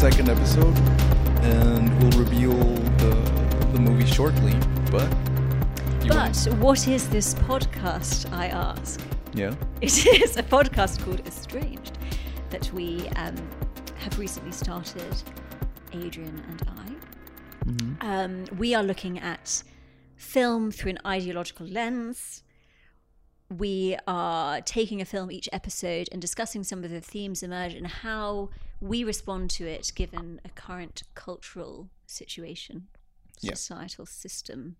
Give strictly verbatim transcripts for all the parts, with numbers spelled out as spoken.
second episode, and we'll reveal the, the movie shortly. But but what is this podcast, I ask? Yeah. It is a podcast called Estranged that we um, have recently started, Adrian and I. Mm-hmm. Um, we are looking at film through an ideological lens. We are taking a film each episode and discussing some of the themes emerged and how we respond to it given a current cultural situation, yeah. societal system.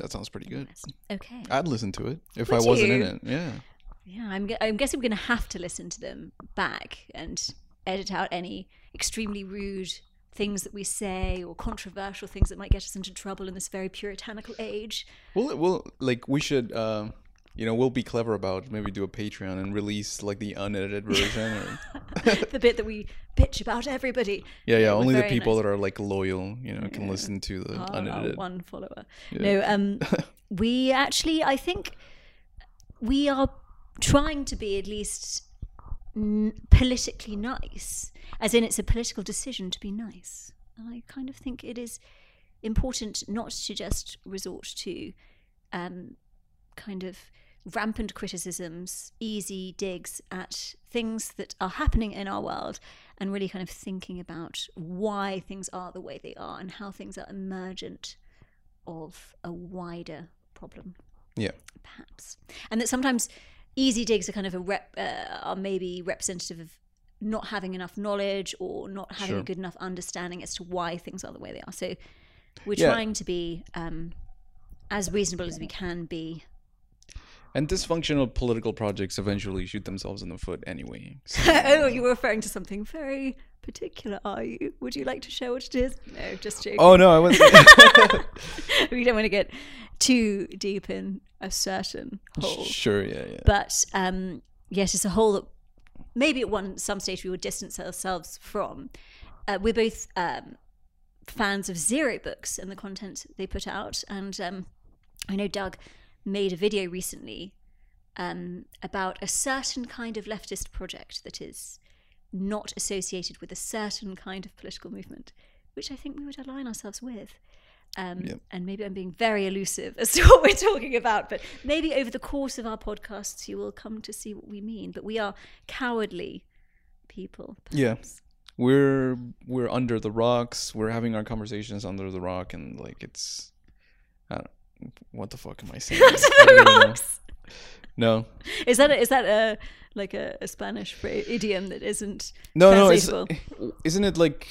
That sounds pretty good. Okay. I'd listen to it if Would I wasn't you? in it. Yeah. Yeah, I'm, I'm guessing we're going to have to listen to them back and edit out any extremely rude things that we say or controversial things that might get us into trouble in this very puritanical age. Well, well like we should... Uh... You know, we'll be clever about it. Maybe do a Patreon and release like the unedited version. Or... the bit that we bitch about everybody. Yeah, yeah. yeah only the people nice. that are like loyal, you know, yeah. can listen to the oh, unedited. One follower. Yeah. No, um, we actually, I think we are trying to be at least n- politically nice, as in it's a political decision to be nice. And I kind of think it is important not to just resort to um, kind of rampant criticisms, easy digs at things that are happening in our world, and really kind of thinking about why things are the way they are and how things are emergent of a wider problem. Yeah. Perhaps. And that sometimes easy digs are kind of a rep, uh, are maybe representative of not having enough knowledge or not having sure. a good enough understanding as to why things are the way they are. So we're yeah. trying to be um, as reasonable as we can be. And dysfunctional political projects eventually shoot themselves in the foot anyway. So, oh, you were referring to something very particular, are you? Would you like to share what it is? No, just joking. Oh, no, I wasn't. We don't want to get too deep in a certain hole. Sure, yeah, yeah. But, um, yes, it's a hole that maybe at one some stage we would distance ourselves from. Uh, we're both um, fans of Zero Books and the content they put out. And um, I know Doug... made a video recently um, about a certain kind of leftist project that is not associated with a certain kind of political movement, which I think we would align ourselves with. Um, yep. And maybe I'm being very elusive as to what we're talking about, but maybe over the course of our podcasts, you will come to see what we mean. But we are cowardly people. Yes. Yeah. We're, we're under the rocks. We're having our conversations under the rock, and like it's... I don't know. What the fuck am I saying? Rocks. No. Is that a, is that a like a, a Spanish phrase, idiom that isn't no no it's, isn't it like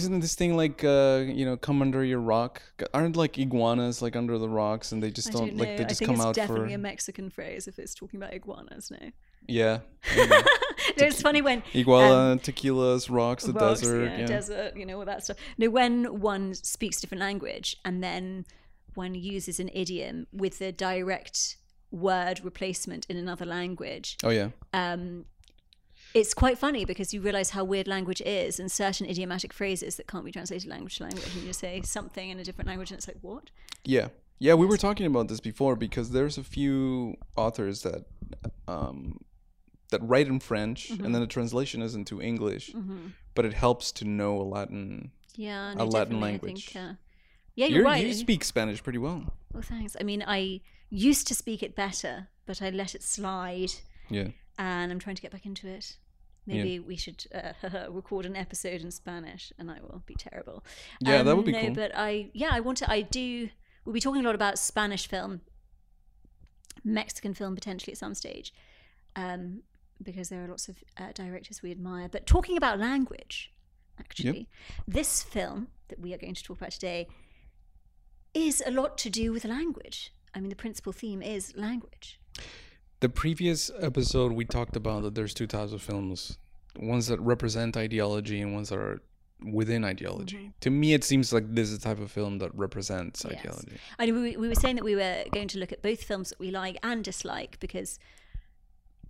isn't this thing like uh, you know come under your rock? Aren't like iguanas like under the rocks and they just don't, don't like they just come out for? I think it's definitely a Mexican phrase if it's talking about iguanas. No. Yeah. yeah. No, it's funny when iguala, um, tequilas, rocks, the rocks, desert, yeah, yeah. desert, you know all that stuff. No, when one speaks different language and then. One uses an idiom with a direct word replacement in another language. Oh yeah. Um, it's quite funny because you realize how weird language is and certain idiomatic phrases that can't be translated language to language, and you say something in a different language and it's like, what? Yeah. Yeah, we were talking about this before because there's a few authors that um, that write in French mm-hmm. and then the translation is into English, mm-hmm. but it helps to know a Latin, yeah, no, a Latin language. I think, uh, Yeah, you're, you're right. You speak Spanish pretty well. Well, thanks. I mean, I used to speak it better, but I let it slide. Yeah. And I'm trying to get back into it. Maybe yeah. we should uh, record an episode in Spanish, and I will be terrible. Yeah, um, that would be no, cool. But I, yeah, I want to. I do. We'll be talking a lot about Spanish film, Mexican film, potentially at some stage, um, because there are lots of uh, directors we admire. But talking about language, actually, yep. this film that we are going to talk about today. Is a lot to do with language. I mean, the principal theme is language. The previous episode, we talked about that there's two types of films, ones that represent ideology and ones that are within ideology. Mm-hmm. To me, it seems like this is the type of film that represents yes. ideology. I mean, we, we were saying that we were going to look at both films that we like and dislike because,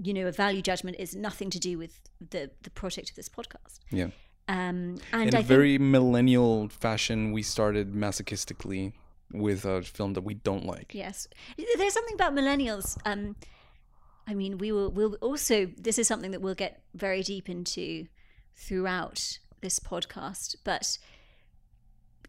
you know, a value judgment is nothing to do with the, the project of this podcast. Yeah. Um, and In I a very think- millennial fashion, we started masochistically. With a film that we don't like. Yes. There's something about millennials. Um, I mean, we will we'll also, this is something that we'll get very deep into throughout this podcast, but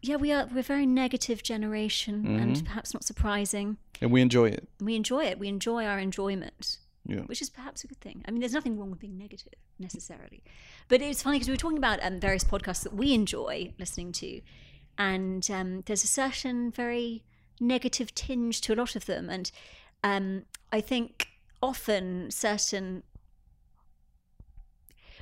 yeah, we are, we're a very negative generation, mm-hmm. and perhaps not surprising. And we enjoy it. We enjoy it. We enjoy our enjoyment, yeah. which is perhaps a good thing. I mean, there's nothing wrong with being negative necessarily, but it's funny because we were talking about um, various podcasts that we enjoy listening to, and um, there's a certain very negative tinge to a lot of them. And um, I think often certain,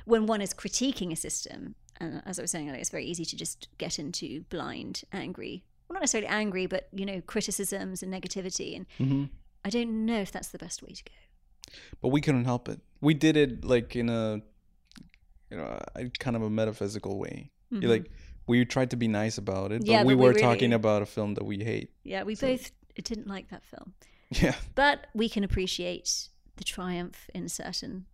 when one is critiquing a system, and as I was saying earlier, it's very easy to just get into blind, angry, well, not necessarily angry, but, you know, criticisms and negativity. And mm-hmm. I don't know if that's the best way to go. But we couldn't help it. We did it like in a, you know, a, kind of a metaphysical way. Mm-hmm. You're like, we tried to be nice about it, but yeah, we but were we really, talking about a film that we hate. Yeah, we so. both didn't like that film. Yeah. But we can appreciate the triumph in certain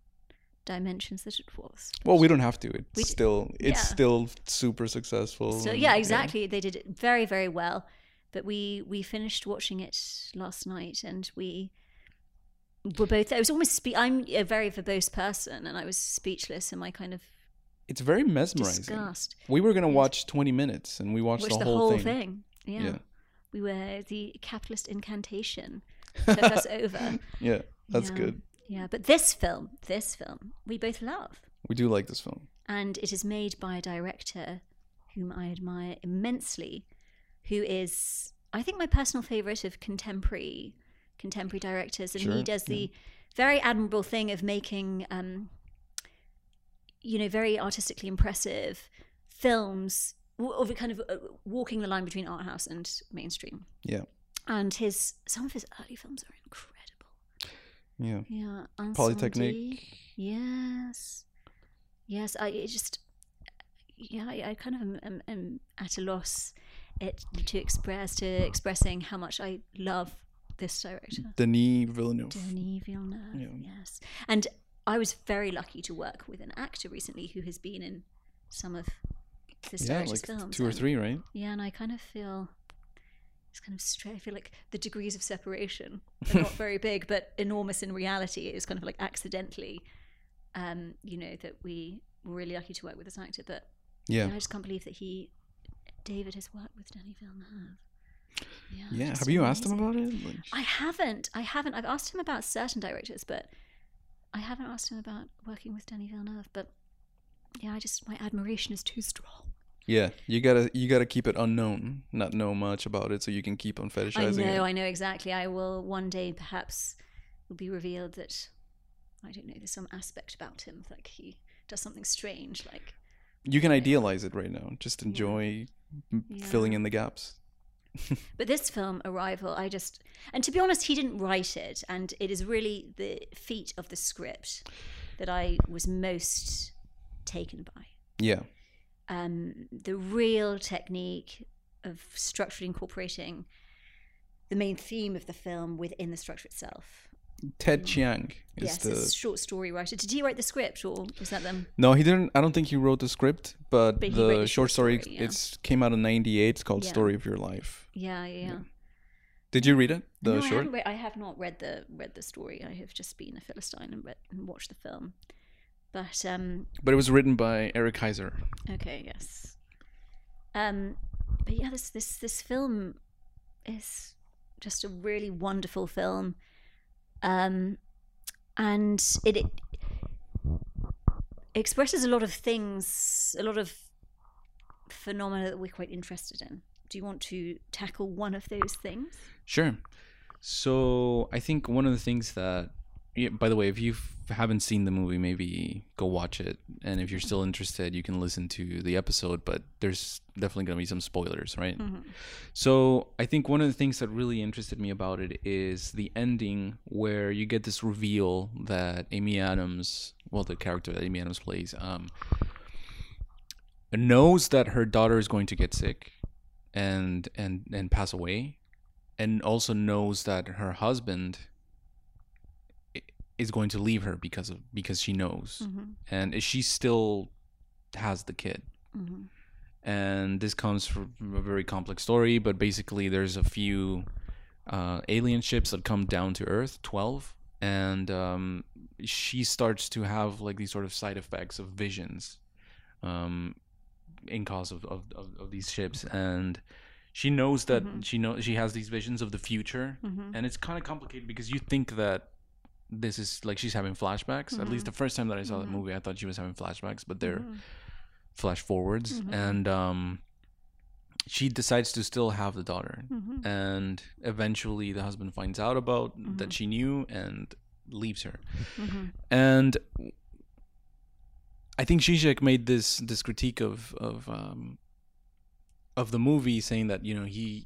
dimensions that it was. Well, we don't have to. It's we still d- it's yeah. still super successful. So, and, yeah, exactly. Yeah. They did it very, very well. But we we finished watching it last night, and we were both. I was almost. Spe- I'm a very verbose person, and I was speechless in my kind of. It's very mesmerizing. Disgust. We were going to watch twenty minutes, and we watched the, the whole, whole thing. thing. Yeah. yeah, we were the capitalist incantation took us over. Yeah, that's yeah. good. Yeah, but this film, this film, we both love. We do like this film. And it is made by a director whom I admire immensely, who is, I think, my personal favorite of contemporary contemporary directors. And sure, he does yeah. the very admirable thing of making, um, you know, very artistically impressive films, or kind of walking the line between art house and mainstream. Yeah. And his some of his early films are incredible. Yeah. Yeah. Polytechnique. Yes. Yes. I it just, yeah, I, I kind of am, am, am at a loss it to express, to expressing how much I love this director. Denis Villeneuve. Denis Villeneuve. Yeah. Yes. And I was very lucky to work with an actor recently who has been in some of this yeah, director's like films. Two or and, three, right? Yeah. And I kind of feel. It's kind of straight. I feel like the degrees of separation are not very big, but enormous in reality. It was kind of like accidentally, um, you know, that we were really lucky to work with this actor. But yeah, you know, I just can't believe that he, David, has worked with Denis Villeneuve. Yeah. yeah. Have you amazing. asked him about it? Like... I haven't. I haven't. I've asked him about certain directors, but I haven't asked him about working with Denis Villeneuve. But yeah, I just my admiration is too strong. Yeah, you gotta you gotta keep it unknown, not know much about it, so you can keep on fetishizing it. I know, it. I know exactly. I will one day perhaps will be revealed that I don't know. There's some aspect about him like he does something strange. Like you can you know, idealize it right now. Just enjoy yeah. Yeah. filling in the gaps. But this film, Arrival, I just and to be honest, he didn't write it, and it is really the feat of the script that I was most taken by. Yeah. Um, the real technique of structurally incorporating the main theme of the film within the structure itself. Ted Chiang is yes, the it's short story writer. Did he write the script, or was that them? No, he didn't. I don't think he wrote the script, but, but the, the short story, story yeah. it's came out in ninety-eight. It's called yeah. Story of Your Life. Yeah, yeah. yeah. Did you read it? The no, short? I, read, I have not read the read the story. I have just been a Philistine and, read, and watched the film. But um, but it was written by Eric Heiser. Okay, yes. Um, but yeah, this this this film is just a really wonderful film, um, and it, it expresses a lot of things, a lot of phenomena that we're quite interested in. Do you want to tackle one of those things? Sure. So I think one of the things that. Yeah, by the way, if you haven't seen the movie, maybe go watch it. And if you're still interested, you can listen to the episode. But there's definitely going to be some spoilers, right? Mm-hmm. So I think one of the things that really interested me about it is the ending where you get this reveal that Amy Adams, well, the character that Amy Adams plays, um, knows that her daughter is going to get sick and and, and pass away. And also knows that her husband... is going to leave her because of because she knows, mm-hmm. and she still has the kid, mm-hmm. and this comes from a very complex story. But basically, there's a few uh, alien ships that come down to Earth, twelve, and um, she starts to have like these sort of side effects of visions, um, in-cars of, of, of, of these ships, and she knows that mm-hmm. she knows she has these visions of the future, mm-hmm. and it's kind of complicated because you think that this is like she's having flashbacks. Mm-hmm. At least the first time that I saw mm-hmm. that movie, I thought she was having flashbacks, but they're mm-hmm. flash forwards, mm-hmm. and um, she decides to still have the daughter, mm-hmm. and eventually the husband finds out about mm-hmm. that she knew and leaves her, mm-hmm. and I think Zizek made this this critique of of um, of the movie, saying that, you know, he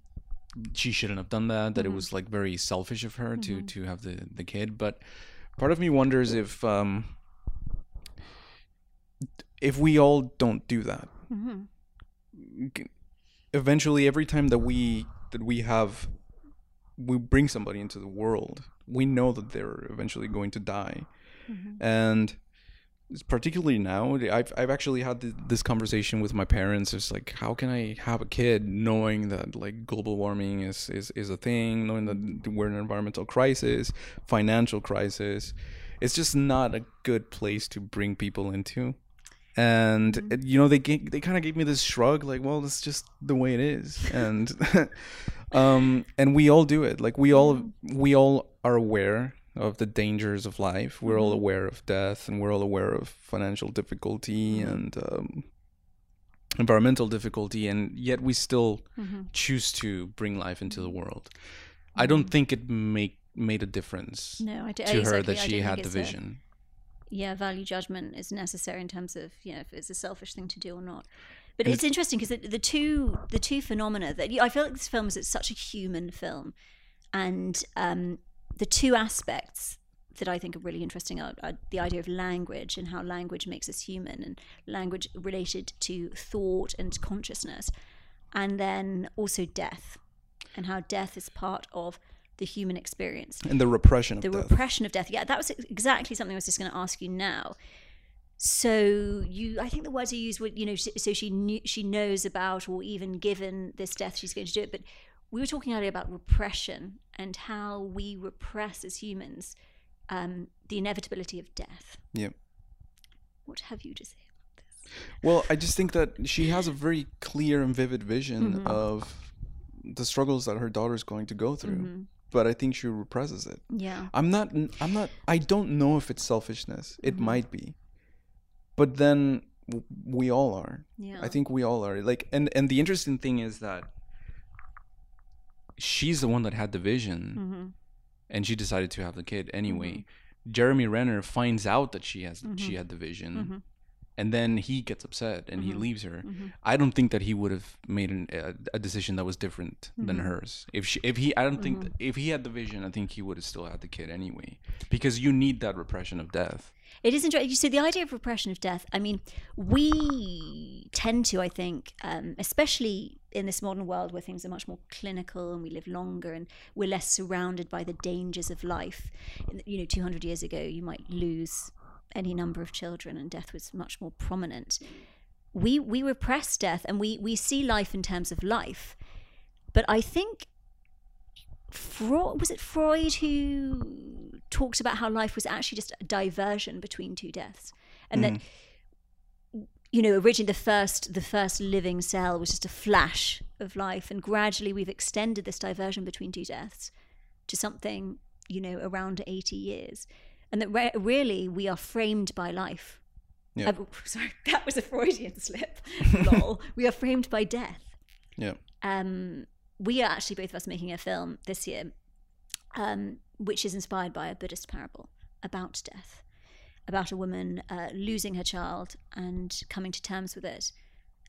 she shouldn't have done that, that mm-hmm. it was like very selfish of her mm-hmm. to to have the the kid. But part of me wonders if um, if we all don't do that. Mm-hmm. Eventually, every time that we that we have we bring somebody into the world, we know that they're eventually going to die, mm-hmm. and particularly now, I've I've actually had th this conversation with my parents. It's like, how can I have a kid knowing that like global warming is is is a thing, knowing that we're in an environmental crisis, financial crisis? It's just not a good place to bring people into. And mm-hmm. you know, they they kind of gave me this shrug, like, well, that's just the way it is, and um, and we all do it. Like we all we all are aware of the dangers of life. We're all aware of death, and we're all aware of financial difficulty and um, environmental difficulty, and yet we still mm-hmm. choose to bring life into the world. I don't think it make made a difference no, I to her exactly. that she had the vision. A, yeah, value judgment is necessary in terms of, you know, if it's a selfish thing to do or not. But it's, it's interesting because the, the two the two phenomena that I feel like this film is, it's such a human film, and um, the two aspects that I think are really interesting are, are the idea of language and how language makes us human, and language related to thought and consciousness, and then also death and how death is part of the human experience. And the repression of death. The repression of death. Yeah, that was exactly something I was just going to ask you now. So you, I think the words you used were, you know, so she knew, she knows about, or even given this death, she's going to do it, but we were talking earlier about repression and how we repress as humans um, the inevitability of death. Yeah. What have you to say about this? Well, I just think that she has a very clear and vivid vision mm-hmm. of the struggles that her daughter's going to go through. Mm-hmm. But I think she represses it. Yeah. I'm not, I'm not, I don't know if it's selfishness. It mm-hmm. might be. But then we all are. Yeah. I think we all are. Like, and, and the interesting thing is that she's the one that had the vision, mm-hmm. and she decided to have the kid anyway. Mm-hmm. Jeremy Renner finds out that she has mm-hmm. she had the vision, mm-hmm. and then he gets upset and mm-hmm. he leaves her. Mm-hmm. I don't think that he would have made an, a, a decision that was different mm-hmm. than hers. If she, if he, I don't think mm-hmm. if he had the vision, I think he would have still had the kid anyway, because you need that repression of death. It is interesting. So the idea of repression of death, I mean, we tend to, I think, um, especially in this modern world where things are much more clinical and we live longer and we're less surrounded by the dangers of life. You know, two hundred years ago, you might lose any number of children and death was much more prominent. We, we repress death and we, we see life in terms of life. But I think Freud, was it Freud who talked about how life was actually just a diversion between two deaths, and mm. that, you know, originally the first the first living cell was just a flash of life, and gradually we've extended this diversion between two deaths to something, you know, around eighty years, and that re really we are framed by life. Yeah. Uh, sorry, that was a Freudian slip. Lol. We are framed by death. Yeah. Um. We are actually, both of us, making a film this year, um, which is inspired by a Buddhist parable about death, about a woman uh, losing her child and coming to terms with it.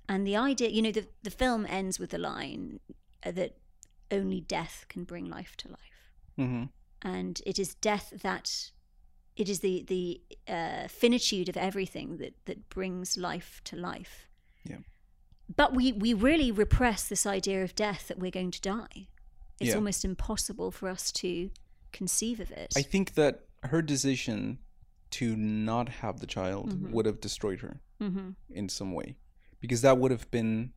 And the idea, you know, the, the film ends with the line that only death can bring life to life. Mm-hmm. And it is death that, it is the, the uh, finitude of everything that, that brings life to life. Yeah. But we, we really repress this idea of death, that we're going to die. It's yeah. almost impossible for us to conceive of it. I think that her decision to not have the child mm-hmm. would have destroyed her mm-hmm. in some way, because that would have been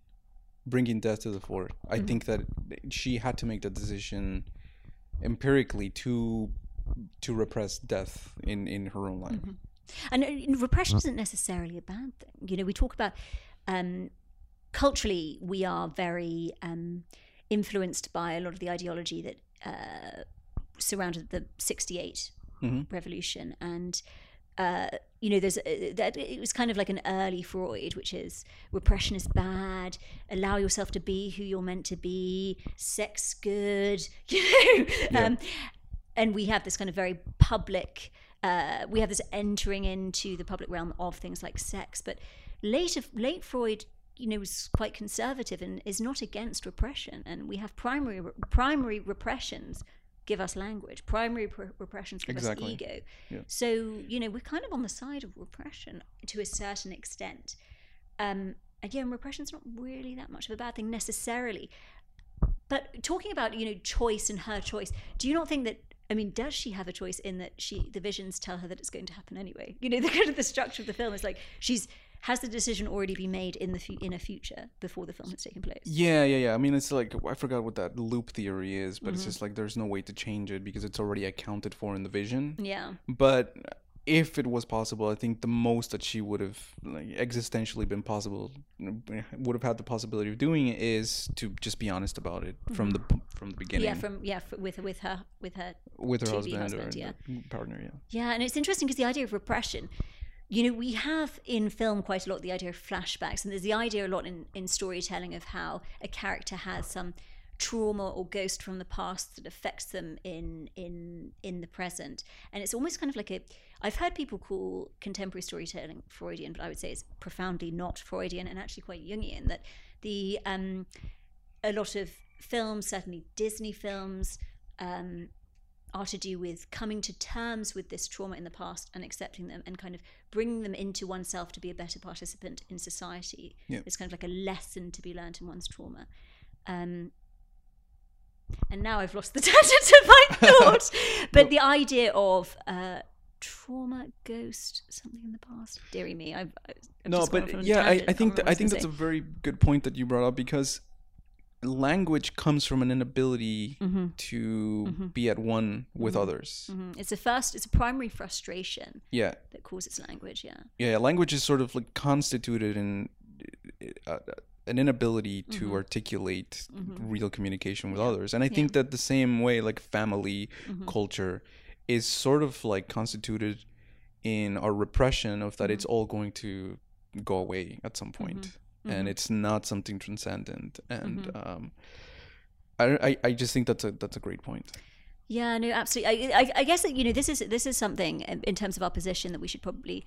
bringing death to the fore. I mm-hmm. think that she had to make that decision empirically to to repress death in, in her own life. Mm-hmm. And repression isn't necessarily a bad thing. You know, we talk about... Um, culturally we are very um, influenced by a lot of the ideology that uh, surrounded the sixty-eight mm-hmm. revolution. And uh, you know, there's a, that it was kind of like an early Freud, which is repression is bad, allow yourself to be who you're meant to be, sex good, you know. Yeah. Um, and we have this kind of very public, uh, we have this entering into the public realm of things like sex. But later, late Freud, you know, was quite conservative and is not against repression. And we have primary primary repressions give us language. Primary pr- repressions give exactly. us ego. Yeah. So, you know, we're kind of on the side of repression to a certain extent. Um, again, repression's not really that much of a bad thing necessarily. But talking about, you know, choice and her choice, do you not think that, I mean, does she have a choice in that she, the visions tell her that it's going to happen anyway? You know, the kind of the structure of the film is like, she's, has the decision already been made in the fu- in a future before the film has taken place? Yeah, yeah, yeah. I mean, it's like, I forgot what that loop theory is, but mm-hmm. it's just like, there's no way to change it because it's already accounted for in the vision. Yeah. But if it was possible, I think the most that she would have, like, existentially been possible, would have had the possibility of doing it, is to just be honest about it mm-hmm. from the from the beginning. Yeah, from yeah f- with with her with her with her husband, husband or yeah. partner. Yeah. Yeah, and it's interesting because the idea of repression. You know, we have in film quite a lot the idea of flashbacks, and there's the idea a lot in, in storytelling of how a character has some trauma or ghost from the past that affects them in in in the present. And it's almost kind of like a, I've heard people call contemporary storytelling Freudian, but I would say it's profoundly not Freudian and actually quite Jungian, that the um, a lot of films, certainly Disney films, um, are to do with coming to terms with this trauma in the past and accepting them and kind of bringing them into oneself to be a better participant in society. Yep. It's kind of like a lesson to be learned in one's trauma. Um, and now I've lost the tangent of my thought. But the idea of uh, trauma, ghost, something in the past, dearie me. I've, I've no, just but gone yeah, I, I think that, I think that's say. a very good point that you brought up, because language comes from an inability mm-hmm. to mm-hmm. be at one with mm-hmm. others. Mm-hmm. It's a first, it's a primary frustration. Yeah. That causes language. Yeah. Yeah, language is sort of like constituted in uh, an inability to mm-hmm. articulate mm-hmm. real communication with yeah. others, and I think yeah. that the same way, like family mm-hmm. culture, is sort of like constituted in our repression of that mm-hmm. it's all going to go away at some point. Mm-hmm. Mm-hmm. And it's not something transcendent, and mm-hmm. um, I, I I just think that's a that's a great point. Yeah, no, absolutely. I, I I guess that, you know, this is this is something in terms of our position that we should probably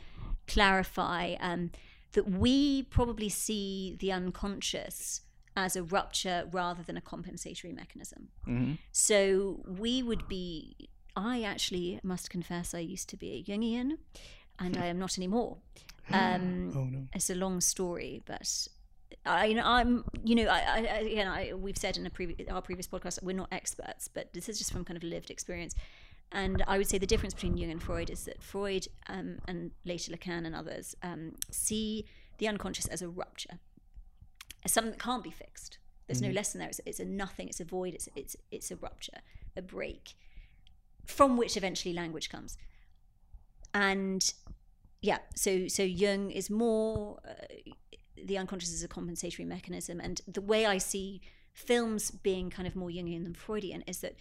clarify, um, that we probably see the unconscious as a rupture rather than a compensatory mechanism. Mm-hmm. So we would be. I actually must confess, I used to be a Jungian, and I am not anymore. Um, oh, no. It's a long story, but I, you know, I'm, you know, I, I, you know, I, we've said in a previ- our previous podcast, we're not experts, but this is just from kind of lived experience. And I would say the difference between Jung and Freud is that Freud um, and later Lacan and others um, see the unconscious as a rupture, as something that can't be fixed. There's mm-hmm. no lesson there. It's, it's a nothing. It's a void. It's it's it's a rupture, a break, from which eventually language comes, and. Yeah, so so Jung is more, uh, the unconscious is a compensatory mechanism. And the way I see films being kind of more Jungian than Freudian is that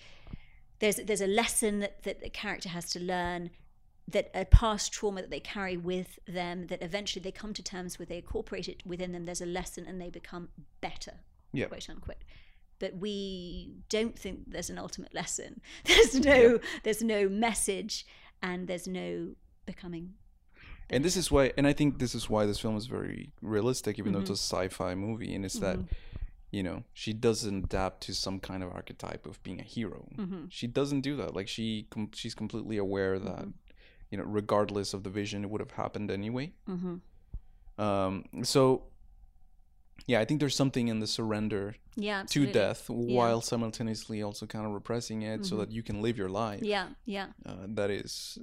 there's there's a lesson that, that the character has to learn, that a past trauma that they carry with them, that eventually they come to terms with, they incorporate it within them, there's a lesson and they become better, yeah. quote unquote. But we don't think there's an ultimate lesson. There's no, yeah. there's no message, and there's no becoming. And this is why, and I think this is why this film is very realistic, even mm-hmm. though it's a sci-fi movie, and it's mm-hmm. that, you know, she doesn't adapt to some kind of archetype of being a hero. Mm-hmm. She doesn't do that. Like she, com- she's completely aware that, mm-hmm. you know, regardless of the vision, it would have happened anyway. Mm-hmm. Um, so, yeah, I think there's something in the surrender yeah, to death, yeah. while simultaneously also kind of repressing it, mm-hmm. so that you can live your life. Yeah, yeah. Uh, that is.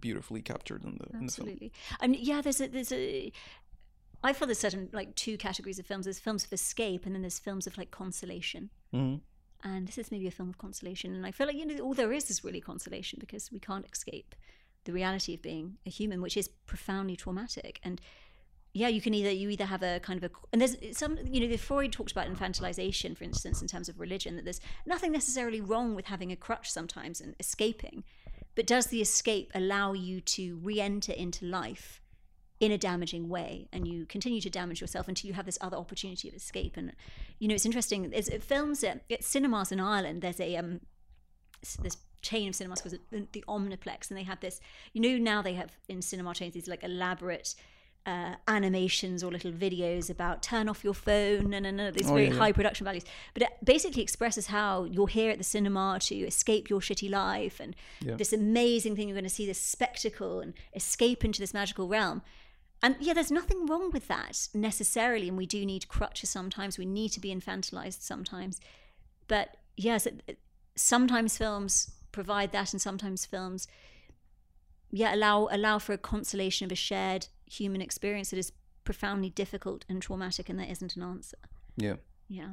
Beautifully captured in the, in the film. Absolutely. I mean, yeah, there's a, there's a, I feel there's certain, like, two categories of films. There's films of escape, and then there's films of, like, consolation. Mm-hmm. And this is maybe a film of consolation. And I feel like, you know, all there is is really consolation, because we can't escape the reality of being a human, which is profoundly traumatic. And yeah, you can either, you either have a kind of a, and there's some, you know, the Freud talked about infantilization, for instance, in terms of religion, that there's nothing necessarily wrong with having a crutch sometimes and escaping, but does the escape allow you to re-enter into life in a damaging way, and you continue to damage yourself until you have this other opportunity of escape? And, you know, it's interesting, there's films at, at cinemas in Ireland, there's a, um, this chain of cinemas called the, the Omniplex, and they have this, you know, now they have in cinema chains these like elaborate uh, animations or little videos about turn off your phone and, and, and these oh, very yeah, high yeah. production values, but it basically expresses how you're here at the cinema to escape your shitty life and yeah. this amazing thing, you're going to see this spectacle and escape into this magical realm. And yeah, there's nothing wrong with that necessarily, and we do need crutches sometimes, we need to be infantilized sometimes, but yes, it, it, sometimes films provide that, and sometimes films yeah allow allow for a consolation of a shared human experience that is profoundly difficult and traumatic, and there isn't an answer. Yeah. Yeah.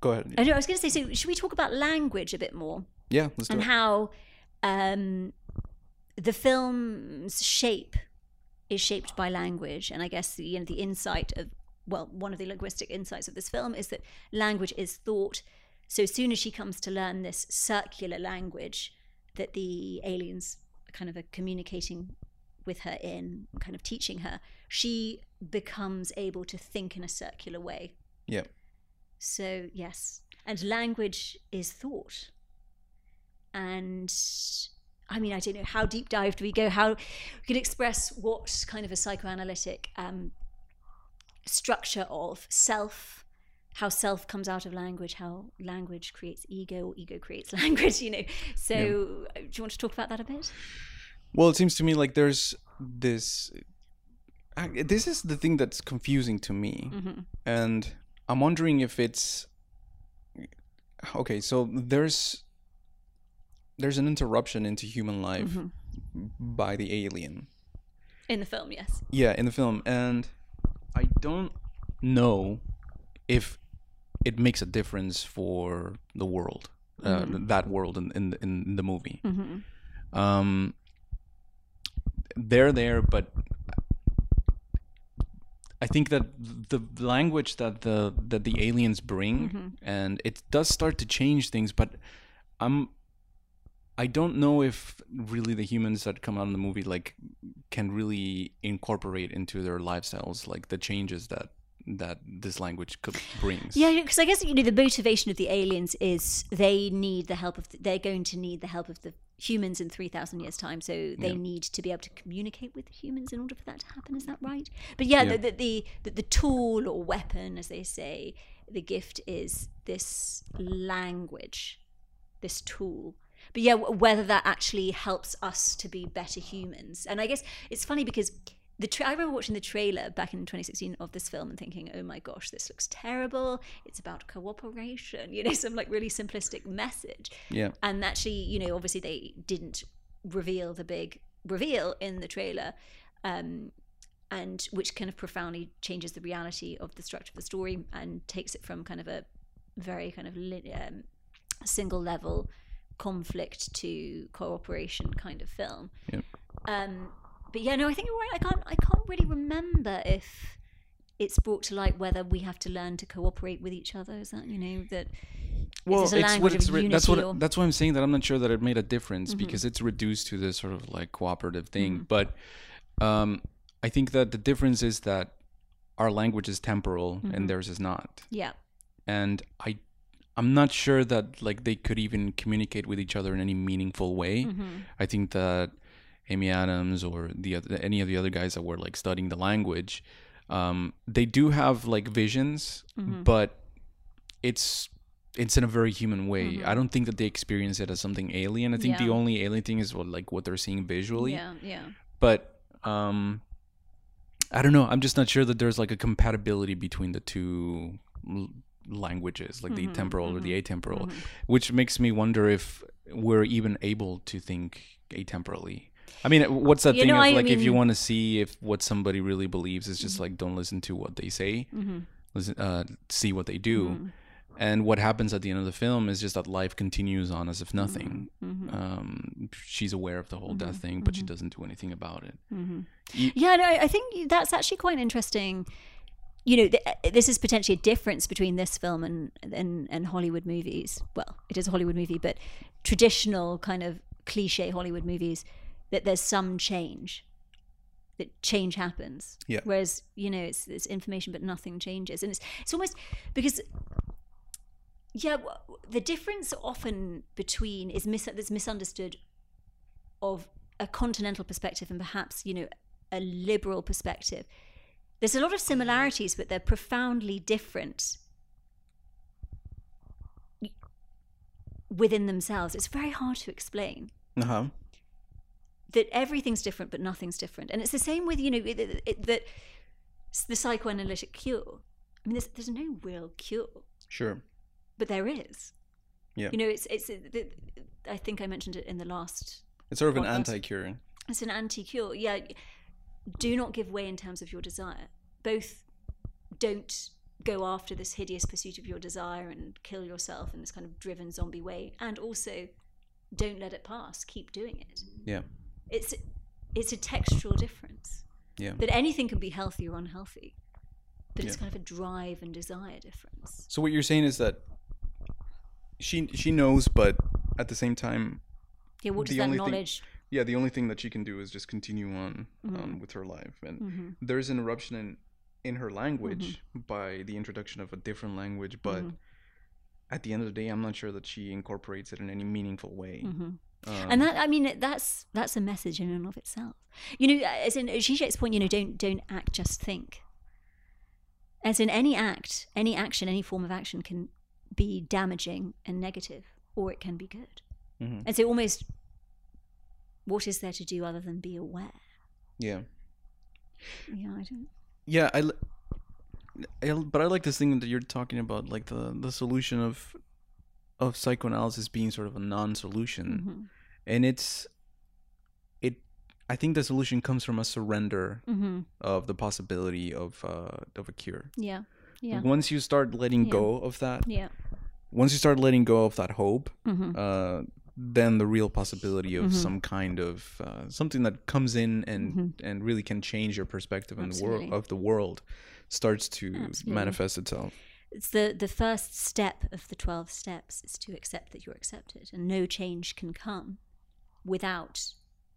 Go ahead. I, know, I was going to say, so should we talk about language a bit more? Yeah, let's do it. And how um, the film's shape is shaped by language, and I guess the, you know, the insight of, well, one of the linguistic insights of this film is that language is thought. So as soon as she comes to learn this circular language that the aliens kind of are communicating with her in, kind of teaching her, she becomes able to think in a circular way. Yeah. So, yes. And language is thought. And I mean, I don't know, how deep dive do we go? How we could express what kind of a psychoanalytic um, structure of self, how self comes out of language, how language creates ego, or ego creates language, you know. So yeah. do you want to talk about that a bit? Well, it seems to me like there's this, this is the thing that's confusing to me. Mm-hmm. And I'm wondering if it's, okay, so there's, there's an interruption into human life mm-hmm. by the alien. In the film, yes. Yeah, in the film. And I don't know if it makes a difference for the world, uh, mm-hmm. that world in, in, in the movie. Mm-hmm. Um, they're there, but I think that the language that the, that the aliens bring, mm-hmm. and it does start to change things, but I'm, I don't know if really the humans that come out in the movie, like, can really incorporate into their lifestyles, like the changes that, that this language could brings. Yeah, because I guess, you know, the motivation of the aliens is they need the help of the, they're going to need the help of the humans in three thousand years time, so they yeah. need to be able to communicate with humans in order for that to happen. Is that right? But yeah, yeah. The, the, the the tool or weapon, as they say, the gift is this language, this tool. But yeah, whether that actually helps us to be better humans. And I guess it's funny because The tra- I remember watching the trailer back in twenty sixteen of this film and thinking, oh my gosh, this looks terrible. It's about cooperation, you know, some like really simplistic message. Yeah. And actually, you know, obviously they didn't reveal the big reveal in the trailer, um, and which kind of profoundly changes the reality of the structure of the story and takes it from kind of a very kind of um, single level conflict to cooperation kind of film. Yeah. Um, But yeah, no, I think you're right. I can't, I can't really remember if it's brought to light whether we have to learn to cooperate with each other. Is that, you know, that? Well, is a it's what it's. Re- that's what. Or- that's why I'm saying that I'm not sure that it made a difference mm-hmm. because it's reduced to this sort of like cooperative thing. Mm-hmm. But um, I think that the difference is that our language is temporal mm-hmm. and theirs is not. Yeah. And I, I'm not sure that like they could even communicate with each other in any meaningful way. Mm-hmm. I think that Amy Adams or the other, any of the other guys that were like studying the language, um, they do have like visions, mm-hmm. but it's it's in a very human way. Mm-hmm. I don't think that they experience it as something alien. I think yeah. the only alien thing is what, like what they're seeing visually. Yeah, yeah. But um, I don't know. I'm just not sure that there's like a compatibility between the two l- languages, like mm-hmm. the temporal mm-hmm. or the atemporal, mm-hmm. which makes me wonder if we're even able to think atemporally. I mean, what's that you thing know, of I like mean, if you want to see if what somebody really believes, it's just mm-hmm. like don't listen to what they say, mm-hmm. listen, uh, see what they do. Mm-hmm. And what happens at the end of the film is just that life continues on as if nothing. Mm-hmm. Um, she's aware of the whole mm-hmm. death thing, but mm-hmm. she doesn't do anything about it. Mm-hmm. you- yeah, no, I think that's actually quite interesting. You know, th- this is potentially a difference between this film and, and, and Hollywood movies. Well, it is a Hollywood movie, but traditional kind of cliche Hollywood movies, that there's some change. That change happens. Yeah. Whereas, you know, it's, it's information, but nothing changes. And it's it's almost because, yeah, the difference often between is mis- that's misunderstood of a continental perspective and perhaps, you know, a liberal perspective. There's a lot of similarities, but they're profoundly different within themselves. It's very hard to explain. Uh-huh. That everything's different, but nothing's different. And it's the same with, you know, it, it, it, that the psychoanalytic cure. I mean, there's, there's no real cure. Sure. But there is. Yeah. You know, it's, it's it, it, I think I mentioned it in the last. It's sort of podcast. An anti-cure. It's an anti-cure. Yeah. Do not give way in terms of your desire. Both don't go after this hideous pursuit of your desire and kill yourself in this kind of driven zombie way. And also don't let it pass. Keep doing it. Yeah. It's it's a textural difference. Yeah. But anything can be healthy or unhealthy. But it's yeah. kind of a drive and desire difference. So what you're saying is that she she knows, but at the same time, yeah, what does that knowledge? Thing, yeah, the only thing that she can do is just continue on, mm-hmm. on with her life. And mm-hmm. there's an eruption in, in her language mm-hmm. by the introduction of a different language, but mm-hmm. at the end of the day, I'm not sure that she incorporates it in any meaningful way. Mm-hmm. Um, and that, I mean, that's that's a message in and of itself. You know, as in Zizek's point, you know, don't don't act, just think. As in any act, any action, any form of action can be damaging and negative, or it can be good. Mm-hmm. And so almost, what is there to do other than be aware? Yeah. Yeah, I don't... Yeah, I, I but I like this thing that you're talking about, like the, the solution of... of psychoanalysis being sort of a non-solution, mm-hmm. and it's it I think the solution comes from a surrender mm-hmm. of the possibility of uh of a cure. Yeah, yeah. Once you start letting yeah. go of that, yeah, once you start letting go of that hope, mm-hmm. uh then the real possibility of mm-hmm. some kind of uh, something that comes in and mm-hmm. and really can change your perspective in the world of the world starts to Absolutely. manifest itself. It's the, the first step of the twelve steps is to accept that you're accepted, and no change can come without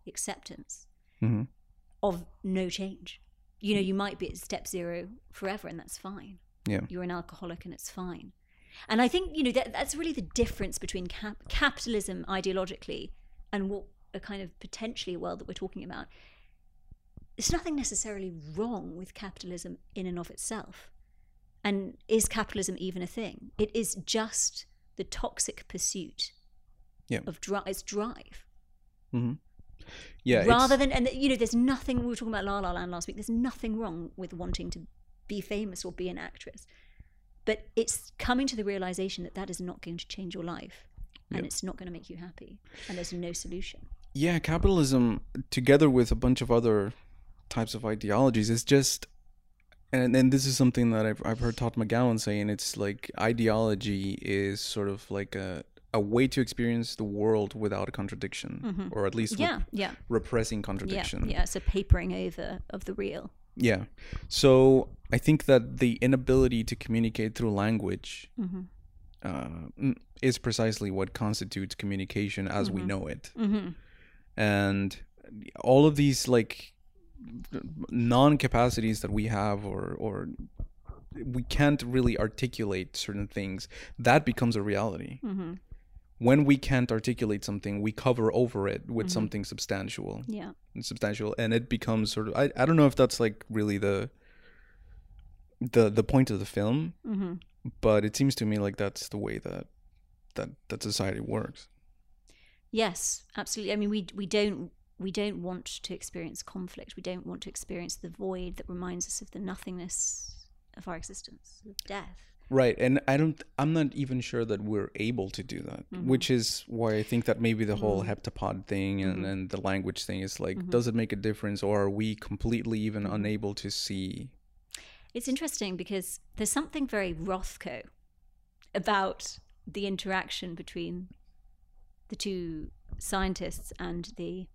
acceptance mm-hmm. of no change. You know, you might be at step zero forever, and that's fine. Yeah, you're an alcoholic, and it's fine. And I think, you know, that that's really the difference between cap- capitalism ideologically and what a kind of potentially world that we're talking about. There's nothing necessarily wrong with capitalism in and of itself. And is capitalism even a thing? It is just the toxic pursuit yeah. of dri- its drive. Mm-hmm. Yeah. Rather it's... than, and you know, there's nothing, we were talking about La La Land last week, there's nothing wrong with wanting to be famous or be an actress. But it's coming to the realization that that is not going to change your life, and yeah. it's not going to make you happy, and there's no solution. Yeah, capitalism, together with a bunch of other types of ideologies, is just... And and this is something that I've I've heard Todd McGowan say, and it's like ideology is sort of like a, a way to experience the world without a contradiction, mm-hmm. or at least yeah, re- yeah. repressing contradiction. Yeah, yeah, it's a papering over of the real. Yeah. So I think that the inability to communicate through language mm-hmm. uh, is precisely what constitutes communication as mm-hmm. we know it. Mm-hmm. And all of these like... non-capacities that we have, or or we can't really articulate certain things, that becomes a reality. Mm-hmm. When we can't articulate something, we cover over it with mm-hmm. something substantial. Yeah, and substantial, and it becomes sort of. I, I don't know if that's like really the the the point of the film, mm-hmm. but it seems to me like that's the way that that that society works. Yes, absolutely. I mean, we we don't. We don't want to experience conflict. We don't want to experience the void that reminds us of the nothingness of our existence, of death. Right, and I don't. I'm not even sure that we're able to do that, mm-hmm. which is why I think that maybe the whole mm-hmm. heptapod thing and, mm-hmm. and the language thing is like, mm-hmm. does it make a difference, or are we completely even unable to see? It's interesting because there's something very Rothko about the interaction between the two scientists and the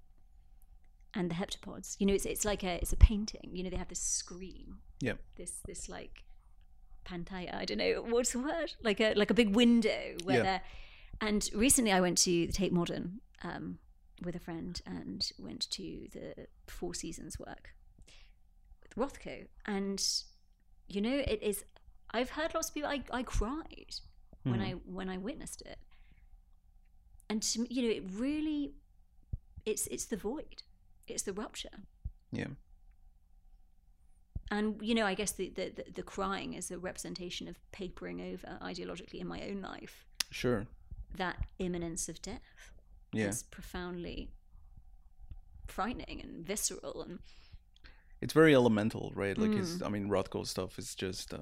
and the heptapods. You know, it's it's like a it's a painting. You know, they have this screen. Yeah. This this like pantalla. I don't know what's the word. Like a like a big window where yeah. they're. And recently, I went to the Tate Modern um, with a friend and went to the Four Seasons work with Rothko. And you know, it is. I've heard lots of people. I I cried mm. when I when I witnessed it. And to, you know, it really, it's it's the void, it's the rupture. Yeah. And you know, I guess the the, the, the crying is a representation of papering over ideologically in my own life. Sure. That imminence of death. Yeah. It's profoundly frightening and visceral, and it's very elemental, right? Like, mm. his, I mean, Rothko's stuff is just, uh,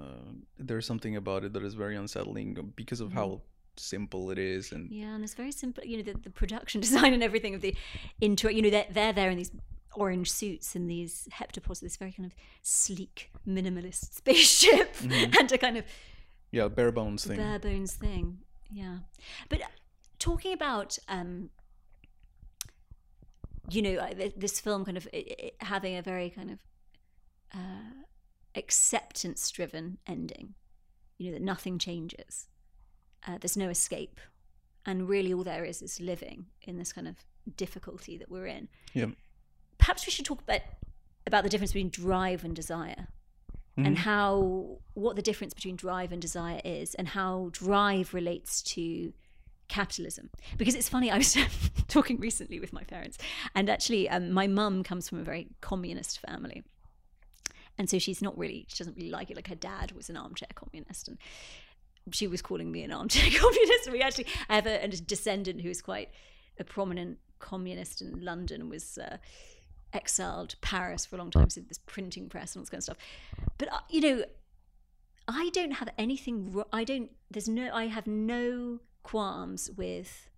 there's something about it that is very unsettling because of mm. how simple it is. And yeah, and it's very simple, you know, the, the production design and everything of the intro, you know, they're, they're there in these orange suits and these heptapods, this very kind of sleek, minimalist spaceship mm-hmm. and a kind of... Yeah, bare bones thing. Bare bones thing, yeah. But talking about... Um, you know, this film kind of it, it, having a very kind of uh, acceptance-driven ending, you know, that nothing changes. Uh, there's no escape. And really all there is is living in this kind of difficulty that we're in. Yeah. Perhaps we should talk about, about the difference between drive and desire mm-hmm. and how, what the difference between drive and desire is and how drive relates to capitalism. Because it's funny, I was talking recently with my parents, and actually um, my mum comes from a very communist family, and so she's not really she doesn't really like it. Like, her dad was an armchair communist, and she was calling me an armchair communist, and we actually I have a, a descendant who is quite a prominent communist in London, was uh, exiled to Paris for a long time, so this printing press and all this kind of stuff. But uh, you know, I don't have anything I don't there's no I have no qualms with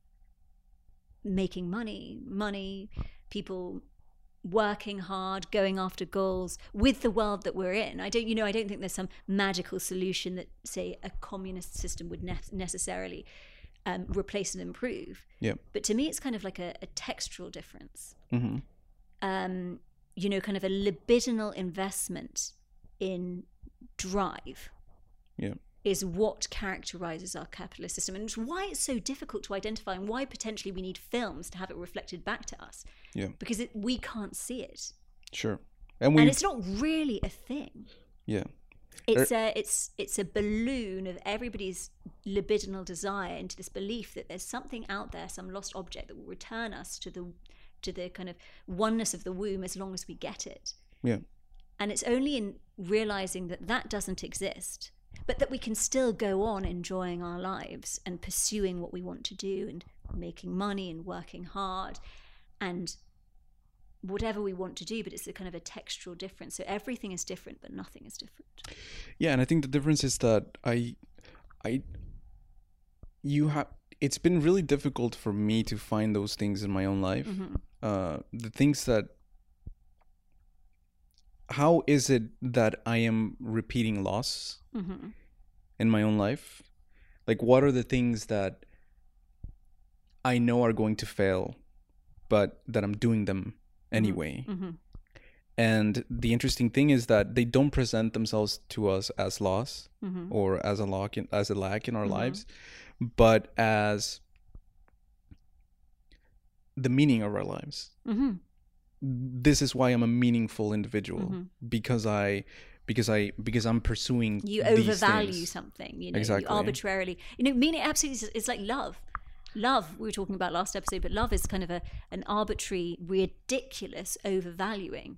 making money, money, people working hard, going after goals with the world that we're in. I don't, you know, I don't think there's some magical solution that, say, a communist system would ne necessarily um, replace and improve. Yeah. But to me, it's kind of like a, a textural difference. Mm-hmm. um, you know, kind of a libidinal investment in drive. Yeah. Is what characterizes our capitalist system, and it's why it's so difficult to identify, and why potentially we need films to have it reflected back to us. Yeah, because it, we can't see it. Sure, and we and it's not really a thing. Yeah, it's there... a it's it's a balloon of everybody's libidinal desire into this belief that there's something out there, some lost object that will return us to the to the kind of oneness of the womb as long as we get it. Yeah, and it's only in realizing that that doesn't exist, but that we can still go on enjoying our lives and pursuing what we want to do and making money and working hard and whatever we want to do. But it's a kind of a textural difference. So everything is different, but nothing is different. Yeah. And I think the difference is that I, I, you have, it's been really difficult for me to find those things in my own life. Mm-hmm. Uh, the things that, how is it that I am repeating loss mm-hmm. in my own life? Like, what are the things that I know are going to fail, but that I'm doing them anyway? Mm-hmm. And the interesting thing is that they don't present themselves to us as loss mm-hmm. or as a lack in, as a lack in our mm-hmm. lives, but as the meaning of our lives. Mm-hmm. This is why I'm a meaningful individual mm-hmm. because I, because I, because I'm pursuing. You overvalue these something, you know, exactly. You arbitrarily, you know, meaning absolutely. It's like love, love. We were talking about last episode, but love is kind of a an arbitrary, ridiculous overvaluing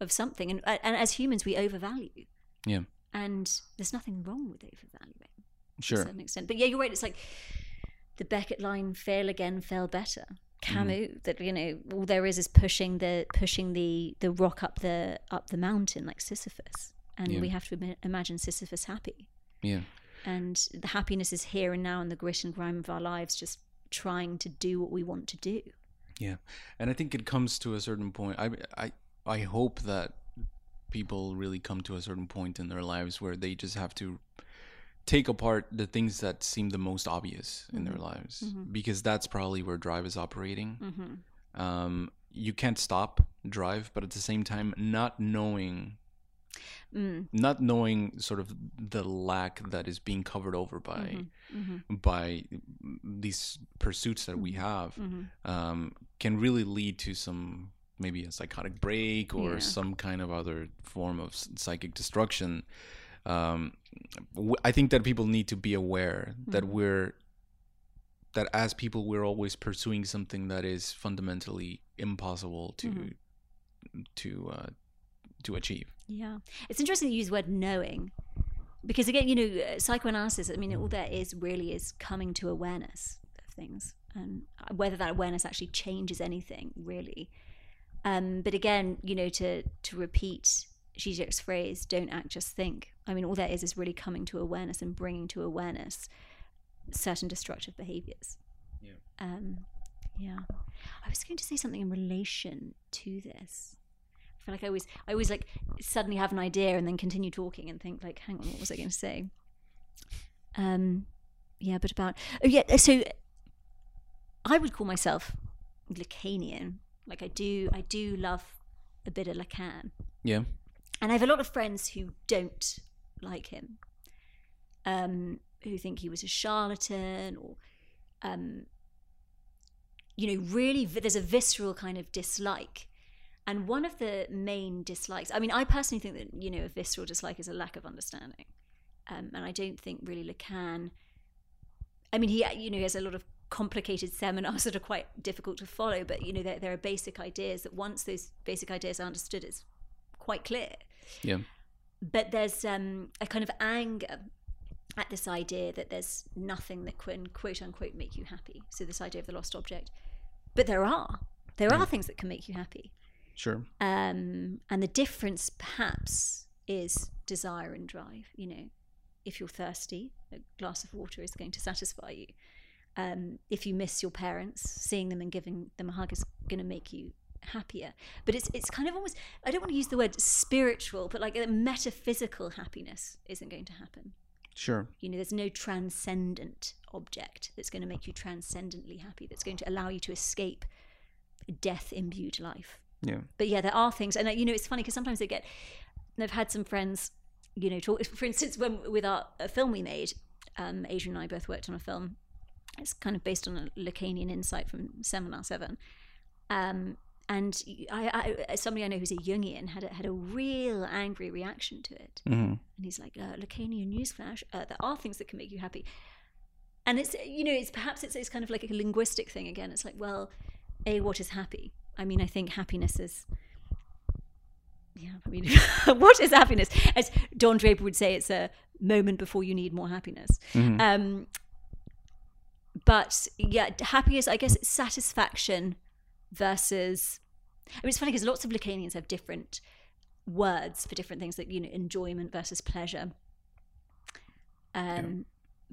of something, and and as humans, we overvalue. Yeah. And there's nothing wrong with overvaluing. Sure. To a certain extent, but yeah, you're right. It's like the Beckett line: "Fail again, fail better." Camus, mm. that, you know, all there is is pushing the pushing the the rock up the up the mountain like Sisyphus, and yeah. we have to imagine Sisyphus happy. Yeah, and the happiness is here and now in the grit and grime of our lives, just trying to do what we want to do. Yeah, and I think it comes to a certain point. I I I hope that people really come to a certain point in their lives where they just have to take apart the things that seem the most obvious mm-hmm. in their lives, mm-hmm. because that's probably where drive is operating. Mm-hmm. Um, you can't stop drive, but at the same time, not knowing, mm. not knowing sort of the lack that is being covered over by mm-hmm. Mm-hmm. by these pursuits that we have, mm-hmm. um, can really lead to some maybe a psychotic break or yeah. some kind of other form of psychic destruction. Um, I think that people need to be aware mm-hmm. that we're, that as people, we're always pursuing something that is fundamentally impossible to, mm-hmm. to, uh, to achieve. Yeah. It's interesting to use the word knowing, because again, you know, psychoanalysis, I mean, all that is really is coming to awareness of things, and whether that awareness actually changes anything really. Um, but again, you know, to, to repeat Zizek's phrase, don't act, just think. I mean, all that is is really coming to awareness and bringing to awareness certain destructive behaviors. Yeah. Um, yeah. I was going to say something in relation to this. I feel like I always, I always like suddenly have an idea and then continue talking and think like, hang on, what was I going to say? Um, yeah, but about, oh yeah, so I would call myself Lacanian. Like I do, I do love a bit of Lacan. Yeah. And I have a lot of friends who don't like him, um, who think he was a charlatan, or, um, you know, really, there's a visceral kind of dislike. And one of the main dislikes, I mean, I personally think that, you know, a visceral dislike is a lack of understanding. Um, and I don't think really Lacan, I mean, he, you know, he has a lot of complicated seminars that are quite difficult to follow, but, you know, there, there are basic ideas that once those basic ideas are understood, it's quite clear. Yeah. But there's um, a kind of anger at this idea that there's nothing that can quote unquote make you happy. So this idea of the lost object, but there are, there mm. are things that can make you happy. Sure. Um, and the difference perhaps is desire and drive. You know, if you're thirsty, a glass of water is going to satisfy you. Um, if you miss your parents, seeing them and giving them a hug is going to make you happier. But it's it's kind of almost, I don't want to use the word spiritual, but like a metaphysical happiness isn't going to happen. Sure. You know, there's no transcendent object that's going to make you transcendently happy, that's going to allow you to escape a death-imbued life. Yeah. But yeah, there are things, and you know, it's funny because sometimes they get, I've had some friends, you know, talk, for instance, when with our a film we made, um, Adrian and I both worked on a film. It's kind of based on a Lacanian insight from Seminar seven. Um, And I, I, somebody I know who's a Jungian had a, had a real angry reaction to it. Mm-hmm. And he's like, uh, Lacanian newsflash, uh, there are things that can make you happy. And it's, you know, it's perhaps it's, it's kind of like a linguistic thing again. It's like, well, A, what is happy? I mean, I think happiness is, yeah, I mean, what is happiness? As Don Draper would say, it's a moment before you need more happiness. Mm-hmm. Um, but yeah, happiness, I guess it's satisfaction versus, I mean, it's funny because lots of Lacanians have different words for different things, like, you know, enjoyment versus pleasure. Um, yeah.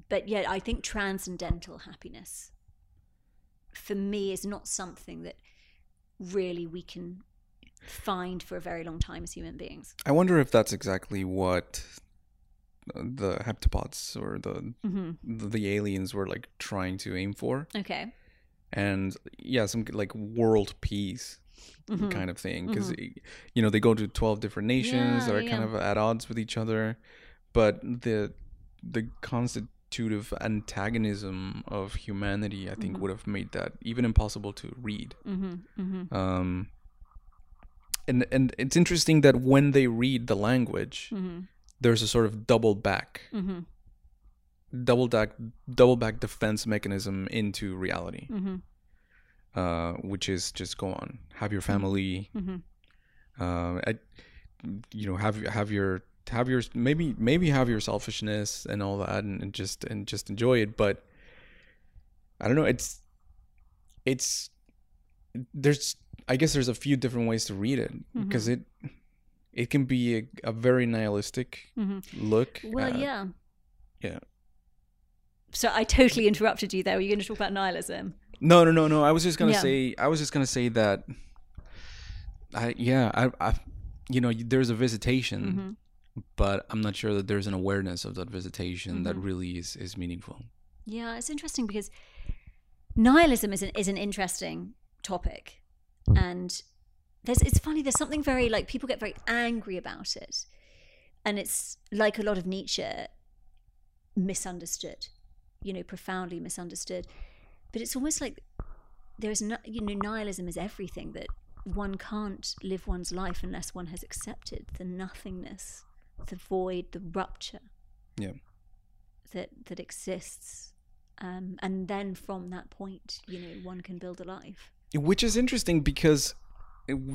But yeah, I think transcendental happiness for me is not something that really we can find for a very long time as human beings. I wonder if that's exactly what the heptapods or the mm-hmm. the, the aliens were like trying to aim for. Okay. And yeah, some like world peace mm-hmm. kind of thing. Because, mm-hmm. you know, they go to twelve different nations yeah, that are yeah. kind of at odds with each other. But the the constitutive antagonism of humanity, I think, mm-hmm. would have made that even impossible to read. Mm-hmm. Mm-hmm. Um, and, and it's interesting that when they read the language, mm-hmm. there's a sort of double back. Mm-hmm. double back double back defense mechanism into reality, mm-hmm. uh, which is just go on, have your family, mm-hmm. uh, I, you know, have have your have your maybe maybe have your selfishness and all that, and, and just and just enjoy it. But I don't know. It's it's there's I guess there's a few different ways to read it because mm-hmm. it it can be a, a very nihilistic mm-hmm. look. Well, at, yeah, yeah. So I totally interrupted you there. Were you going to talk about nihilism? No, no, no, no. I was just going to yeah. say, I was just going to say that, I, yeah, I, I, you know, there's a visitation but I'm not sure that there's an awareness of that visitation mm-hmm. that really is, is meaningful. Yeah, it's interesting because nihilism is an, is an interesting topic. And there's, it's funny, there's something very, like, people get very angry about it. And it's like a lot of Nietzsche, misunderstood, you know, profoundly misunderstood. But it's almost like there is no, you know, nihilism is everything, that one can't live one's life unless one has accepted the nothingness, the void, the rupture yeah. that that exists. Um, and then from that point, you know, one can build a life. Which is interesting because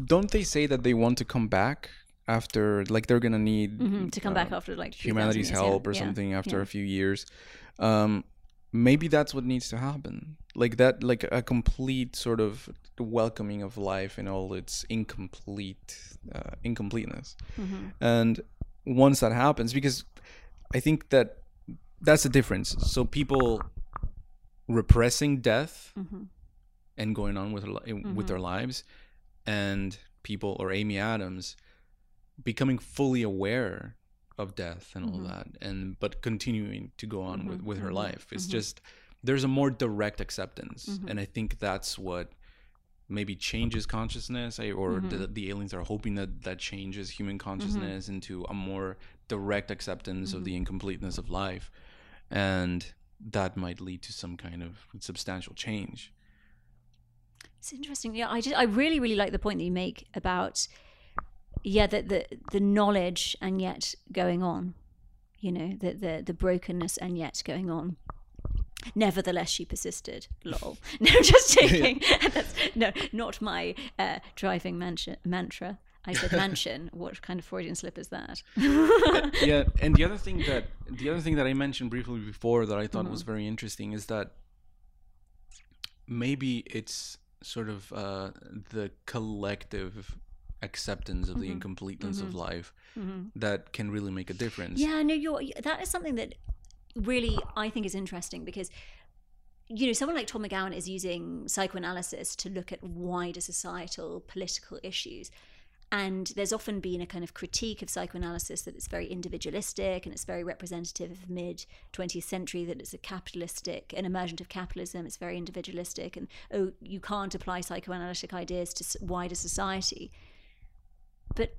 don't they say that they want to come back after, like they're going to need mm-hmm, to come uh, back after like humanity's years, help yeah. or yeah. something after yeah. a few years. Um, maybe that's what needs to happen. Like that, like a complete sort of welcoming of life in all its incomplete, uh, incompleteness. Mm-hmm. And once that happens, because I think that that's the difference. So people repressing death mm-hmm. and going on with, with mm-hmm. their lives, and people, or Amy Adams, becoming fully aware of death and all mm-hmm. that, and but continuing to go on mm-hmm. with, with her life. It's mm-hmm. just, there's a more direct acceptance. Mm-hmm. And I think that's what maybe changes consciousness, or mm-hmm. the, the aliens are hoping that that changes human consciousness mm-hmm. into a more direct acceptance mm-hmm. of the incompleteness of life. And that might lead to some kind of substantial change. It's interesting. Yeah, I, just, I really, really like the point that you make about yeah the, the the knowledge and yet going on, you know, the the the brokenness and yet going on. Nevertheless, she persisted. Lol. No, I'm just joking. Yeah. That's, no, not my uh, driving mansion, mantra. I said mansion. What kind of Freudian slip is that? Yeah, and the other thing that the other thing that I mentioned briefly before that I thought mm-hmm. was very interesting is that maybe it's sort of uh, the collective acceptance of mm-hmm. the incompleteness mm-hmm. of life mm-hmm. that can really make a difference. Yeah, no, you're, that is something that really I think is interesting because, you know, someone like Todd McGowan is using psychoanalysis to look at wider societal political issues. And there's often been a kind of critique of psychoanalysis that it's very individualistic and it's very representative of mid twentieth century, that it's a capitalistic, an emergent of capitalism, it's very individualistic, and oh, you can't apply psychoanalytic ideas to wider society. But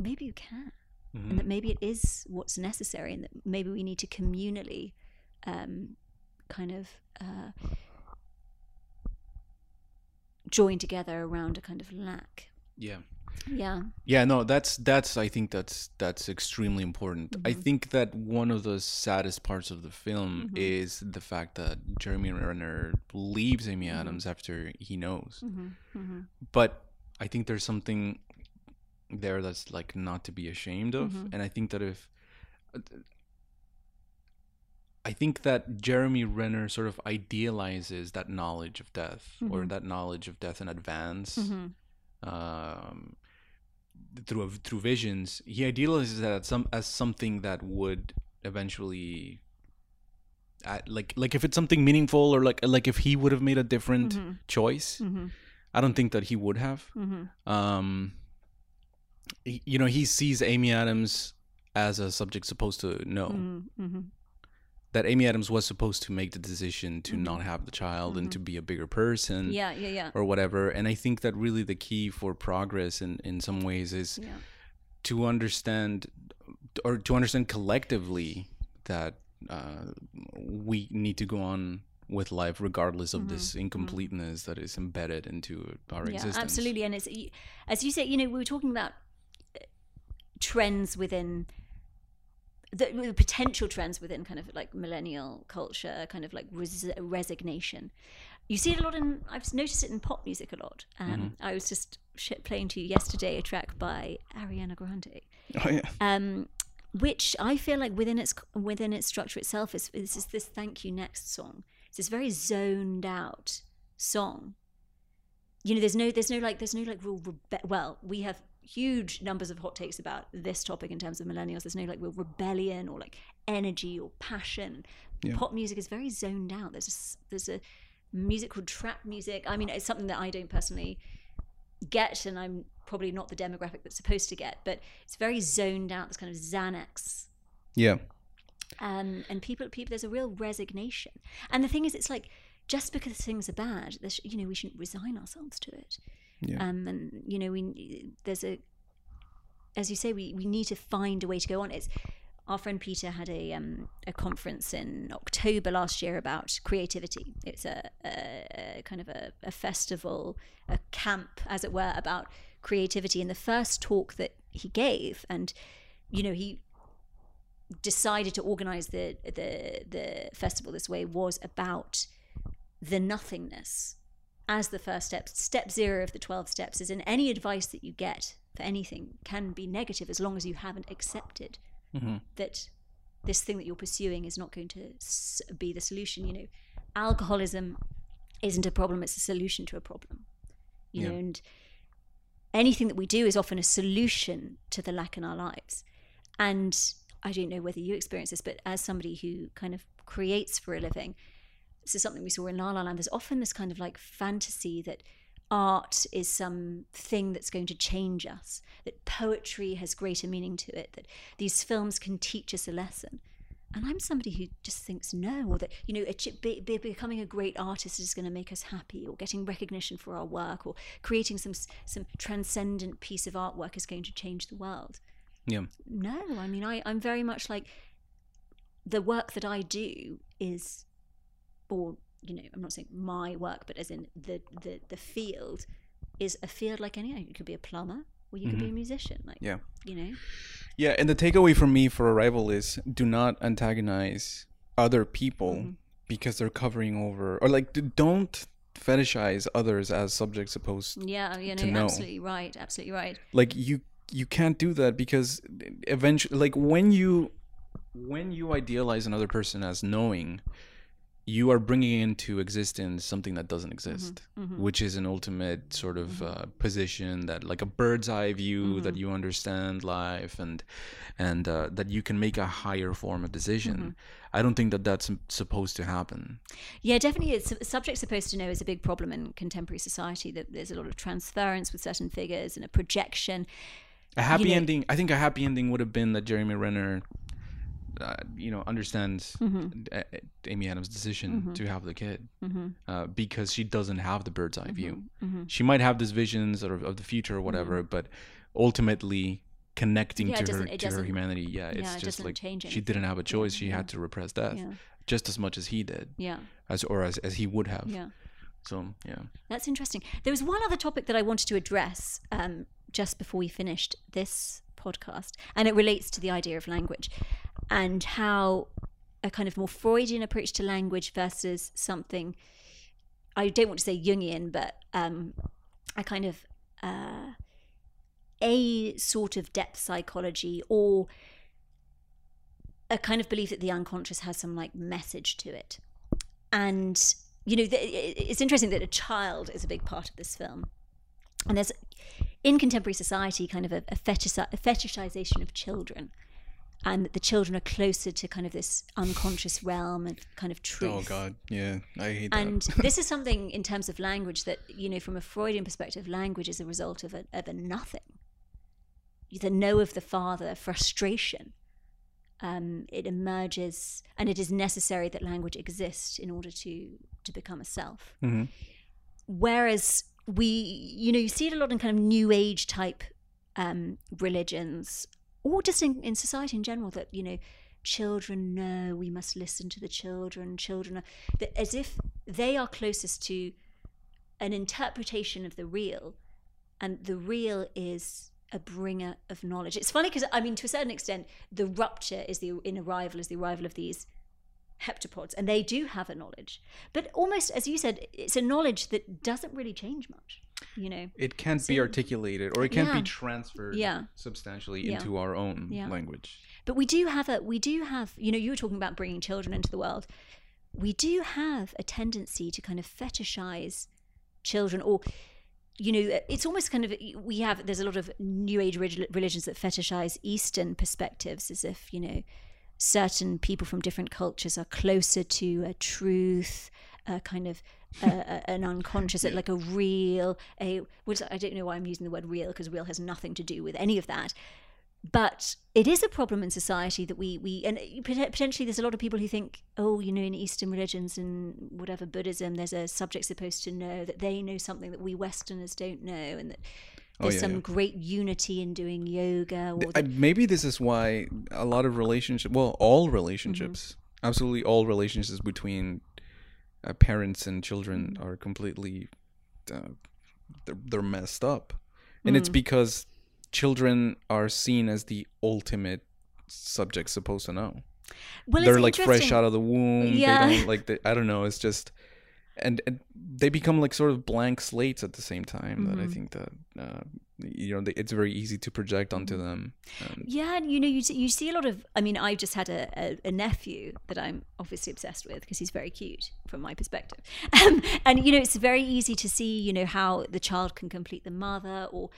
maybe you can, mm-hmm. and that maybe it is what's necessary, and that maybe we need to communally um, kind of uh, join together around a kind of lack. Yeah. Yeah. Yeah, no, that's, that's, I think that's, that's extremely important. Mm-hmm. I think that one of the saddest parts of the film mm-hmm. is the fact that Jeremy Renner leaves Amy mm-hmm. Adams after he knows. Mm-hmm. Mm-hmm. But I think there's something there that's like not to be ashamed of mm-hmm. and I think that if I think that Jeremy Renner sort of idealizes that knowledge of death mm-hmm. or that knowledge of death in advance mm-hmm. um through through visions, he idealizes that as some as something that would eventually add, like like if it's something meaningful, or like like if he would have made a different mm-hmm. choice mm-hmm. I don't think that he would have mm-hmm. um you know, he sees Amy Adams as a subject supposed to know mm-hmm. that Amy Adams was supposed to make the decision to mm-hmm. not have the child mm-hmm. and to be a bigger person yeah, yeah, yeah. or whatever. And I think that really the key for progress in, in some ways is yeah. to understand or to understand collectively that uh, we need to go on with life regardless of mm-hmm. this incompleteness mm-hmm. that is embedded into our yeah, existence. Absolutely. And it's, as you say, you know, we were talking about trends within the, the potential trends within kind of like millennial culture, kind of like res resignation. You see it a lot in, I've noticed it in pop music a lot. Um, mm-hmm. I was just playing to you yesterday a track by Ariana Grande, oh, yeah. um, which I feel like within its within its structure itself is, is, is this Thank You Next song. It's this very zoned out song. You know, there's no, there's no like, there's no like real, rebe well, we have huge numbers of hot takes about this topic in terms of millennials. There's no like real rebellion or like energy or passion. Yeah. Pop music is very zoned out. There's a, there's a music called trap music. I mean, it's something that I don't personally get, and I'm probably not the demographic that's supposed to get, but it's very zoned out, this kind of Xanax. Yeah. Um, and people, people, there's a real resignation. And the thing is, it's like, just because things are bad, you know, we shouldn't resign ourselves to it. Yeah. Um, and, you know, we there's a, as you say, we, we need to find a way to go on. It's, our friend Peter had a um, a conference in October last year about creativity. It's a, a, a kind of a, a festival, a camp, as it were, about creativity. And the first talk that he gave, and, you know, he decided to organize the the the festival this way, was about the nothingness as the first step. Step zero of the twelve steps is, in any advice that you get for anything can be negative as long as you haven't accepted mm-hmm. that this thing that you're pursuing is not going to be the solution. You know, alcoholism isn't a problem, it's a solution to a problem. You yeah. know, and anything that we do is often a solution to the lack in our lives. And I don't know whether you experience this, but as somebody who kind of creates for a living, this is something we saw in La La Land, there's often this kind of like fantasy that art is some thing that's going to change us, that poetry has greater meaning to it, that these films can teach us a lesson. And I'm somebody who just thinks no, or that, you know, be, be becoming a great artist is going to make us happy, or getting recognition for our work, or creating some some transcendent piece of artwork is going to change the world. Yeah. No, I mean, I, I'm very much like, the work that I do is, or, you know, I'm not saying my work, but as in the, the, the field is a field like any other. You could be a plumber, or you mm-hmm. could be a musician. Like, yeah. you know? Yeah, and the takeaway for me for Arrival is, do not antagonize other people mm-hmm. because they're covering over, or like, don't fetishize others as subjects opposed yeah, you know, to know. Absolutely right, absolutely right. Like, you you can't do that, because eventually, like, when you when you idealize another person as knowing, you are bringing into existence something that doesn't exist, mm-hmm, mm-hmm. which is an ultimate sort of mm-hmm. uh, position, that like a bird's eye view, mm-hmm. that you understand life, and and uh, that you can make a higher form of decision. Mm-hmm. I don't think that that's supposed to happen. Yeah, definitely. It's, subjects supposed to know is a big problem in contemporary society, that there's a lot of transference with certain figures and a projection. A happy you know, ending. I think a happy ending would have been that Jeremy Renner Uh, you know, understands mm-hmm. Amy Adams' decision mm-hmm. to have the kid mm-hmm. uh, because she doesn't have the bird's eye mm-hmm. view. Mm-hmm. She might have these visions of, of the future or whatever, mm-hmm. but ultimately connecting yeah, to her to her humanity, yeah, it's yeah, it just like she didn't have a choice. She yeah. had to repress death yeah. just as much as he did, yeah, as or as as he would have. Yeah. So yeah, that's interesting. There was one other topic that I wanted to address um, just before we finished this podcast, and it relates to the idea of language and how a kind of more Freudian approach to language versus something, I don't want to say Jungian, but um, a kind of uh, a sort of depth psychology, or a kind of belief that the unconscious has some like message to it. And, you know, it's interesting that a child is a big part of this film. And there's, in contemporary society, kind of a, a, fetish, a fetishization of children, and that the children are closer to kind of this unconscious realm and kind of truth. Oh God, yeah, I hate that. And this is something in terms of language that, you know, from a Freudian perspective, language is a result of a, of a nothing. The no of the father, frustration. Um, it emerges, and it is necessary that language exists in order to, to become a self. Mm-hmm. Whereas we, you know, you see it a lot in kind of New Age type um, religions, or just in, in society in general, that, you know, children know, we must listen to the children, children are, that as if they are closest to an interpretation of the real, and the real is a bringer of knowledge. It's funny because, I mean, to a certain extent, the rupture is the in arrival is the arrival of these heptapods, and they do have a knowledge, but almost, as you said, it's a knowledge that doesn't really change much. You know, it can't so, be articulated, or it can't yeah. be transferred yeah. substantially yeah. into our own yeah. language. But we do have a we do have you know, you were talking about bringing children into the world. We do have a tendency to kind of fetishize children, or, you know, it's almost kind of, we have, there's a lot of New Age religions that fetishize Eastern perspectives, as if, you know, certain people from different cultures are closer to a truth, a kind of uh, an unconscious, yeah. like a real, a which I don't know why I'm using the word real, because real has nothing to do with any of that. But it is a problem in society that we, we and potentially there's a lot of people who think, oh, you know, in Eastern religions and whatever, Buddhism, there's a subject supposed to know that they know something that we Westerners don't know, and that there's oh, yeah, some yeah. great unity in doing yoga. Or the... Maybe this is why a lot of relationships, well, all relationships, mm-hmm. absolutely all relationships between uh, parents and children are completely, uh, they're, they're messed up. And mm. it's because... children are seen as the ultimate subject supposed to know. Well, they're like fresh out of the womb. Yeah. They don't, like they, I don't know. It's just, and, and they become like sort of blank slates at the same time. Mm-hmm. That I think that uh, you know they, it's very easy to project onto them. And yeah, and you know you you see a lot of. I mean, I just had a, a, a nephew that I'm obviously obsessed with because he's very cute from my perspective, um, and you know it's very easy to see you know how the child can complete the mother or.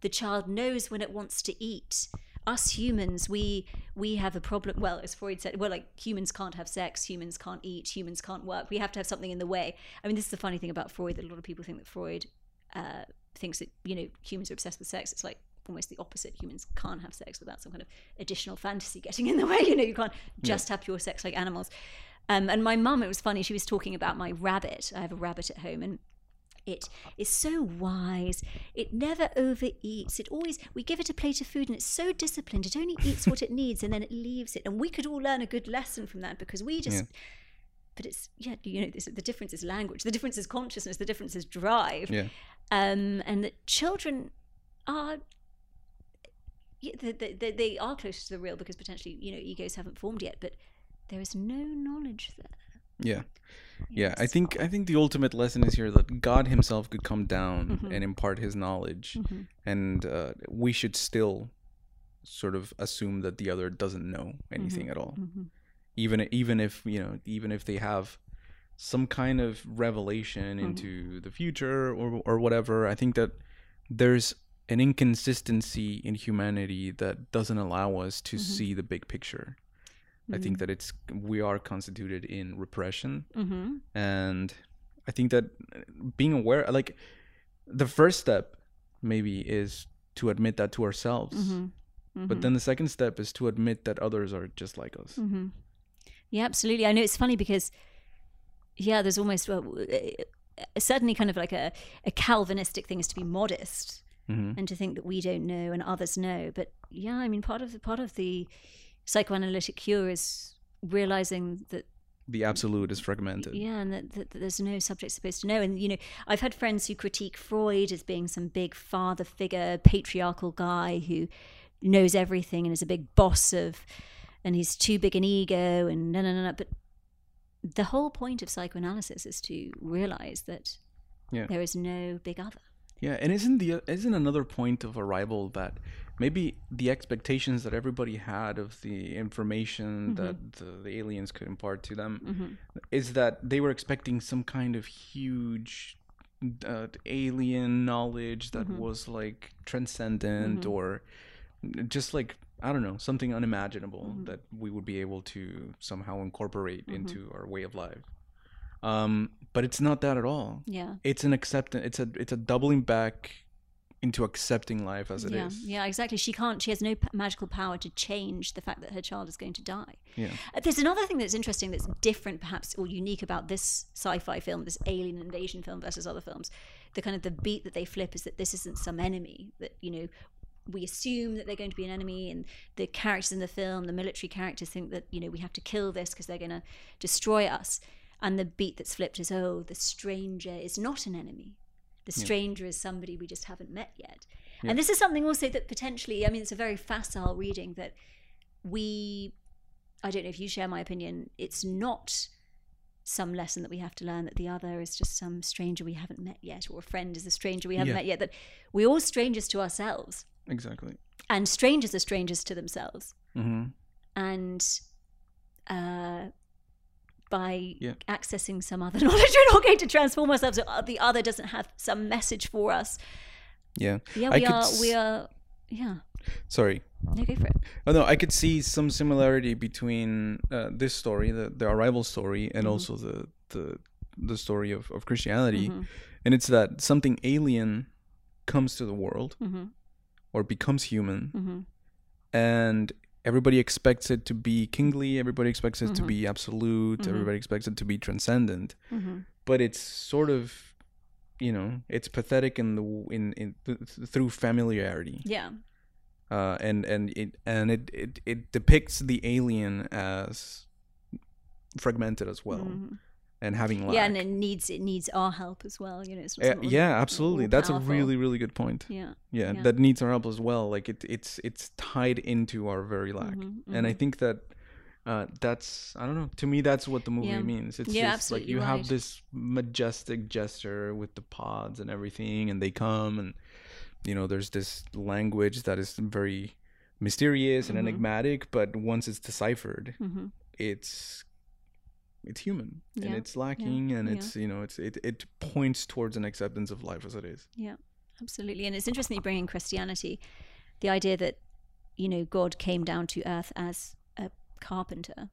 The child knows when it wants to eat. Us humans, we we have a problem. Well, as Freud said, well, like humans can't have sex, humans can't eat, humans can't work. We have to have something in the way. I mean, this is the funny thing about Freud that a lot of people think that Freud uh, thinks that you know humans are obsessed with sex. It's like almost the opposite. Humans can't have sex without some kind of additional fantasy getting in the way. You know, you can't just yeah. have pure sex like animals. Um, and my mum, it was funny. She was talking about my rabbit. I have a rabbit at home, and. It is so wise. It never overeats. It always, we give it a plate of food and it's so disciplined. It only eats what it needs and then it leaves it. And we could all learn a good lesson from that because we just, yeah. but it's, yeah, you know, this, the difference is language. The difference is consciousness. The difference is drive. Yeah. Um, and that children are, they, they, they are closer to the real because potentially, you know, egos haven't formed yet, but there is no knowledge there. Yeah. Yeah. I think I think the ultimate lesson is here that God himself could come down mm-hmm. and impart his knowledge. Mm-hmm. And uh, we should still sort of assume that the other doesn't know anything mm-hmm. at all. Mm-hmm. Even even if, you know, even if they have some kind of revelation mm-hmm. into the future or or whatever, I think that there's an inconsistency in humanity that doesn't allow us to mm-hmm. see the big picture. I think that it's we are constituted in repression, mm-hmm. and I think that being aware, like the first step, maybe is to admit that to ourselves. Mm-hmm. Mm-hmm. But then the second step is to admit that others are just like us. Mm-hmm. Yeah, absolutely. I know it's funny because, yeah, there's almost well, certainly kind of like a, a Calvinistic thing is to be modest mm-hmm. and to think that we don't know and others know. But yeah, I mean, part of the part of the psychoanalytic cure is realizing that the absolute is fragmented. Yeah, and that, that, that there's no subject supposed to know. And, you know, I've had friends who critique Freud as being some big father figure, patriarchal guy who knows everything and is a big boss of, and he's too big an ego and no, no, no, no. But the whole point of psychoanalysis is to realize that yeah. there is no big other. Yeah, and isn't the isn't another point of Arrival that maybe the expectations that everybody had of the information mm-hmm. that the, the aliens could impart to them mm-hmm. is that they were expecting some kind of huge uh, alien knowledge that mm-hmm. was like transcendent mm-hmm. or just like, I don't know, something unimaginable mm-hmm. that we would be able to somehow incorporate mm-hmm. into our way of life. Um, but it's not that at all. Yeah. It's an acceptance. It's a, it's a doubling back into accepting life as it yeah. is. Yeah, exactly. She can't, she has no p- magical power to change the fact that her child is going to die. Yeah. Uh, there's another thing that's interesting that's different perhaps or unique about this sci-fi film, this alien invasion film versus other films. The kind of the beat that they flip is that this isn't some enemy that, you know, we assume that they're going to be an enemy, and the characters in the film, the military characters think that, you know, we have to kill this because they're going to destroy us. And the beat that's flipped is, oh, the stranger is not an enemy. The stranger yeah. is somebody we just haven't met yet. Yeah. And this is something also that potentially, I mean, it's a very facile reading that we, I don't know if you share my opinion, it's not some lesson that we have to learn that the other is just some stranger we haven't met yet, or a friend is a stranger we haven't yeah. met yet, that we're all strangers to ourselves. Exactly. And strangers are strangers to themselves. Mm-hmm. And... uh by yeah. accessing some other knowledge, we're not going to transform ourselves. The other doesn't have some message for us. Yeah. Yeah, we I are, s- we are, yeah. Sorry. No, go for it. Oh, no, I could see some similarity between uh, this story, the, the Arrival story, and mm-hmm. also the, the the story of, of Christianity. Mm-hmm. And it's that something alien comes to the world, mm-hmm. or becomes human, mm-hmm. and everybody expects it to be kingly, everybody expects it mm-hmm. to be absolute, mm-hmm. everybody expects it to be transcendent. Mm-hmm. But it's sort of, you know, it's pathetic in the in, in th through familiarity. Yeah. Uh, and and it and it, it it depicts the alien as fragmented as well, mm-hmm. and having lack. Yeah, and it needs it needs our help as well. You know, it's uh, yeah, all, absolutely. All That's powerful. A really really good point. Yeah. yeah, yeah, that needs our help as well. Like it it's it's tied into our very lack, mm-hmm, mm-hmm. and I think that. Uh, that's, I don't know, to me that's what the movie yeah. means. It's yeah, just like you right. have this majestic gesture with the pods and everything, and they come, and you know there's this language that is very mysterious and mm-hmm. enigmatic, but once it's deciphered, mm-hmm. it's it's human, yeah. and it's lacking, yeah. and yeah. it's, you know, it's it, it points towards an acceptance of life as it is. Yeah, absolutely. And it's interesting bringing Christianity, the idea that, you know, God came down to earth as carpenter,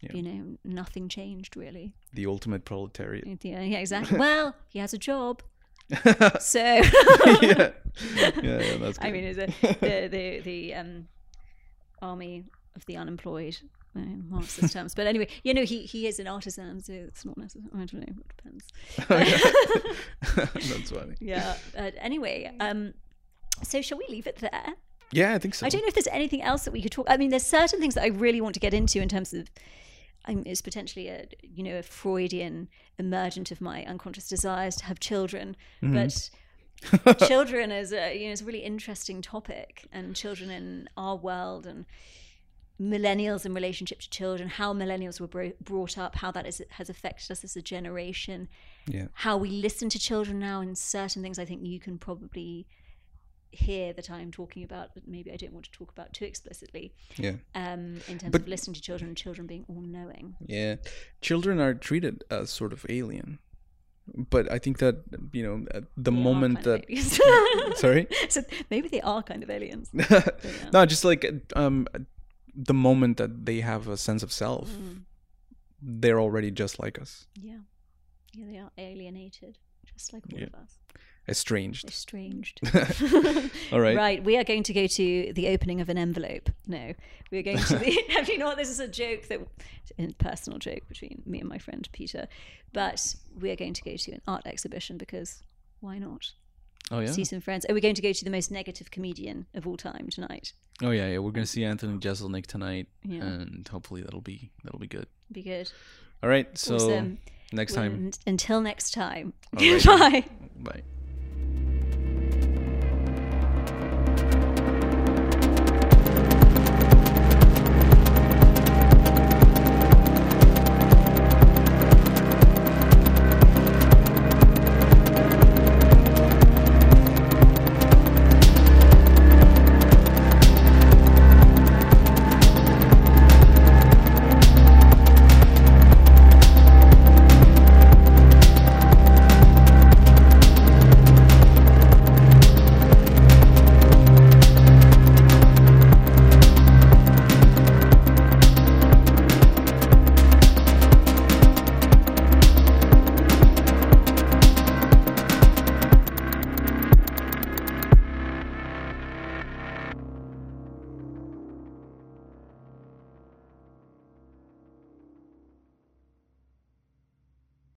yeah. you know, nothing changed really. The ultimate proletariat. Yeah, yeah, exactly. Well, he has a job, so yeah. yeah, yeah, that's. Good. I mean, is it the the the um, army of the unemployed, uh, Marxist terms? But anyway, you know, he he is an artisan, so it's not necessary. I don't know. It depends. Oh, yeah. That's funny. Yeah. But anyway, um, so shall we leave it there? Yeah, I think so. I don't know if there's anything else that we could talk. I mean, there's certain things that I really want to get into in terms of, I mean, it's potentially a, you know, a Freudian emergent of my unconscious desires to have children. Mm-hmm. But children is a, you know, it's a really interesting topic, and children in our world, and millennials in relationship to children, how millennials were bro brought up, how that is, has affected us as a generation, yeah. how we listen to children now, and certain things I think you can probably here that I'm talking about, but maybe I don't want to talk about too explicitly. Yeah. Um, in terms but, of listening to children, and children being all-knowing. Yeah, children are treated as sort of alien, but I think that, you know, at the they moment that sorry, so maybe they are kind of aliens. Yeah. No, just like um, the moment that they have a sense of self, mm. they're already just like us. Yeah, yeah, they are alienated, just like all yeah. of us. Estranged. Estranged. All right. Right. We are going to go to the opening of an envelope. No, we are going to the. Have you know what? This is a joke that, a personal joke between me and my friend Peter, but we are going to go to an art exhibition because why not? Oh yeah. See some friends. Are we going to go to the most negative comedian of all time tonight? Oh yeah, yeah. We're going to see Anthony Jeselnik tonight, yeah. and hopefully that'll be that'll be good. Be good. All right. So awesome. Next time. Well, until next time. Right. Bye. Bye.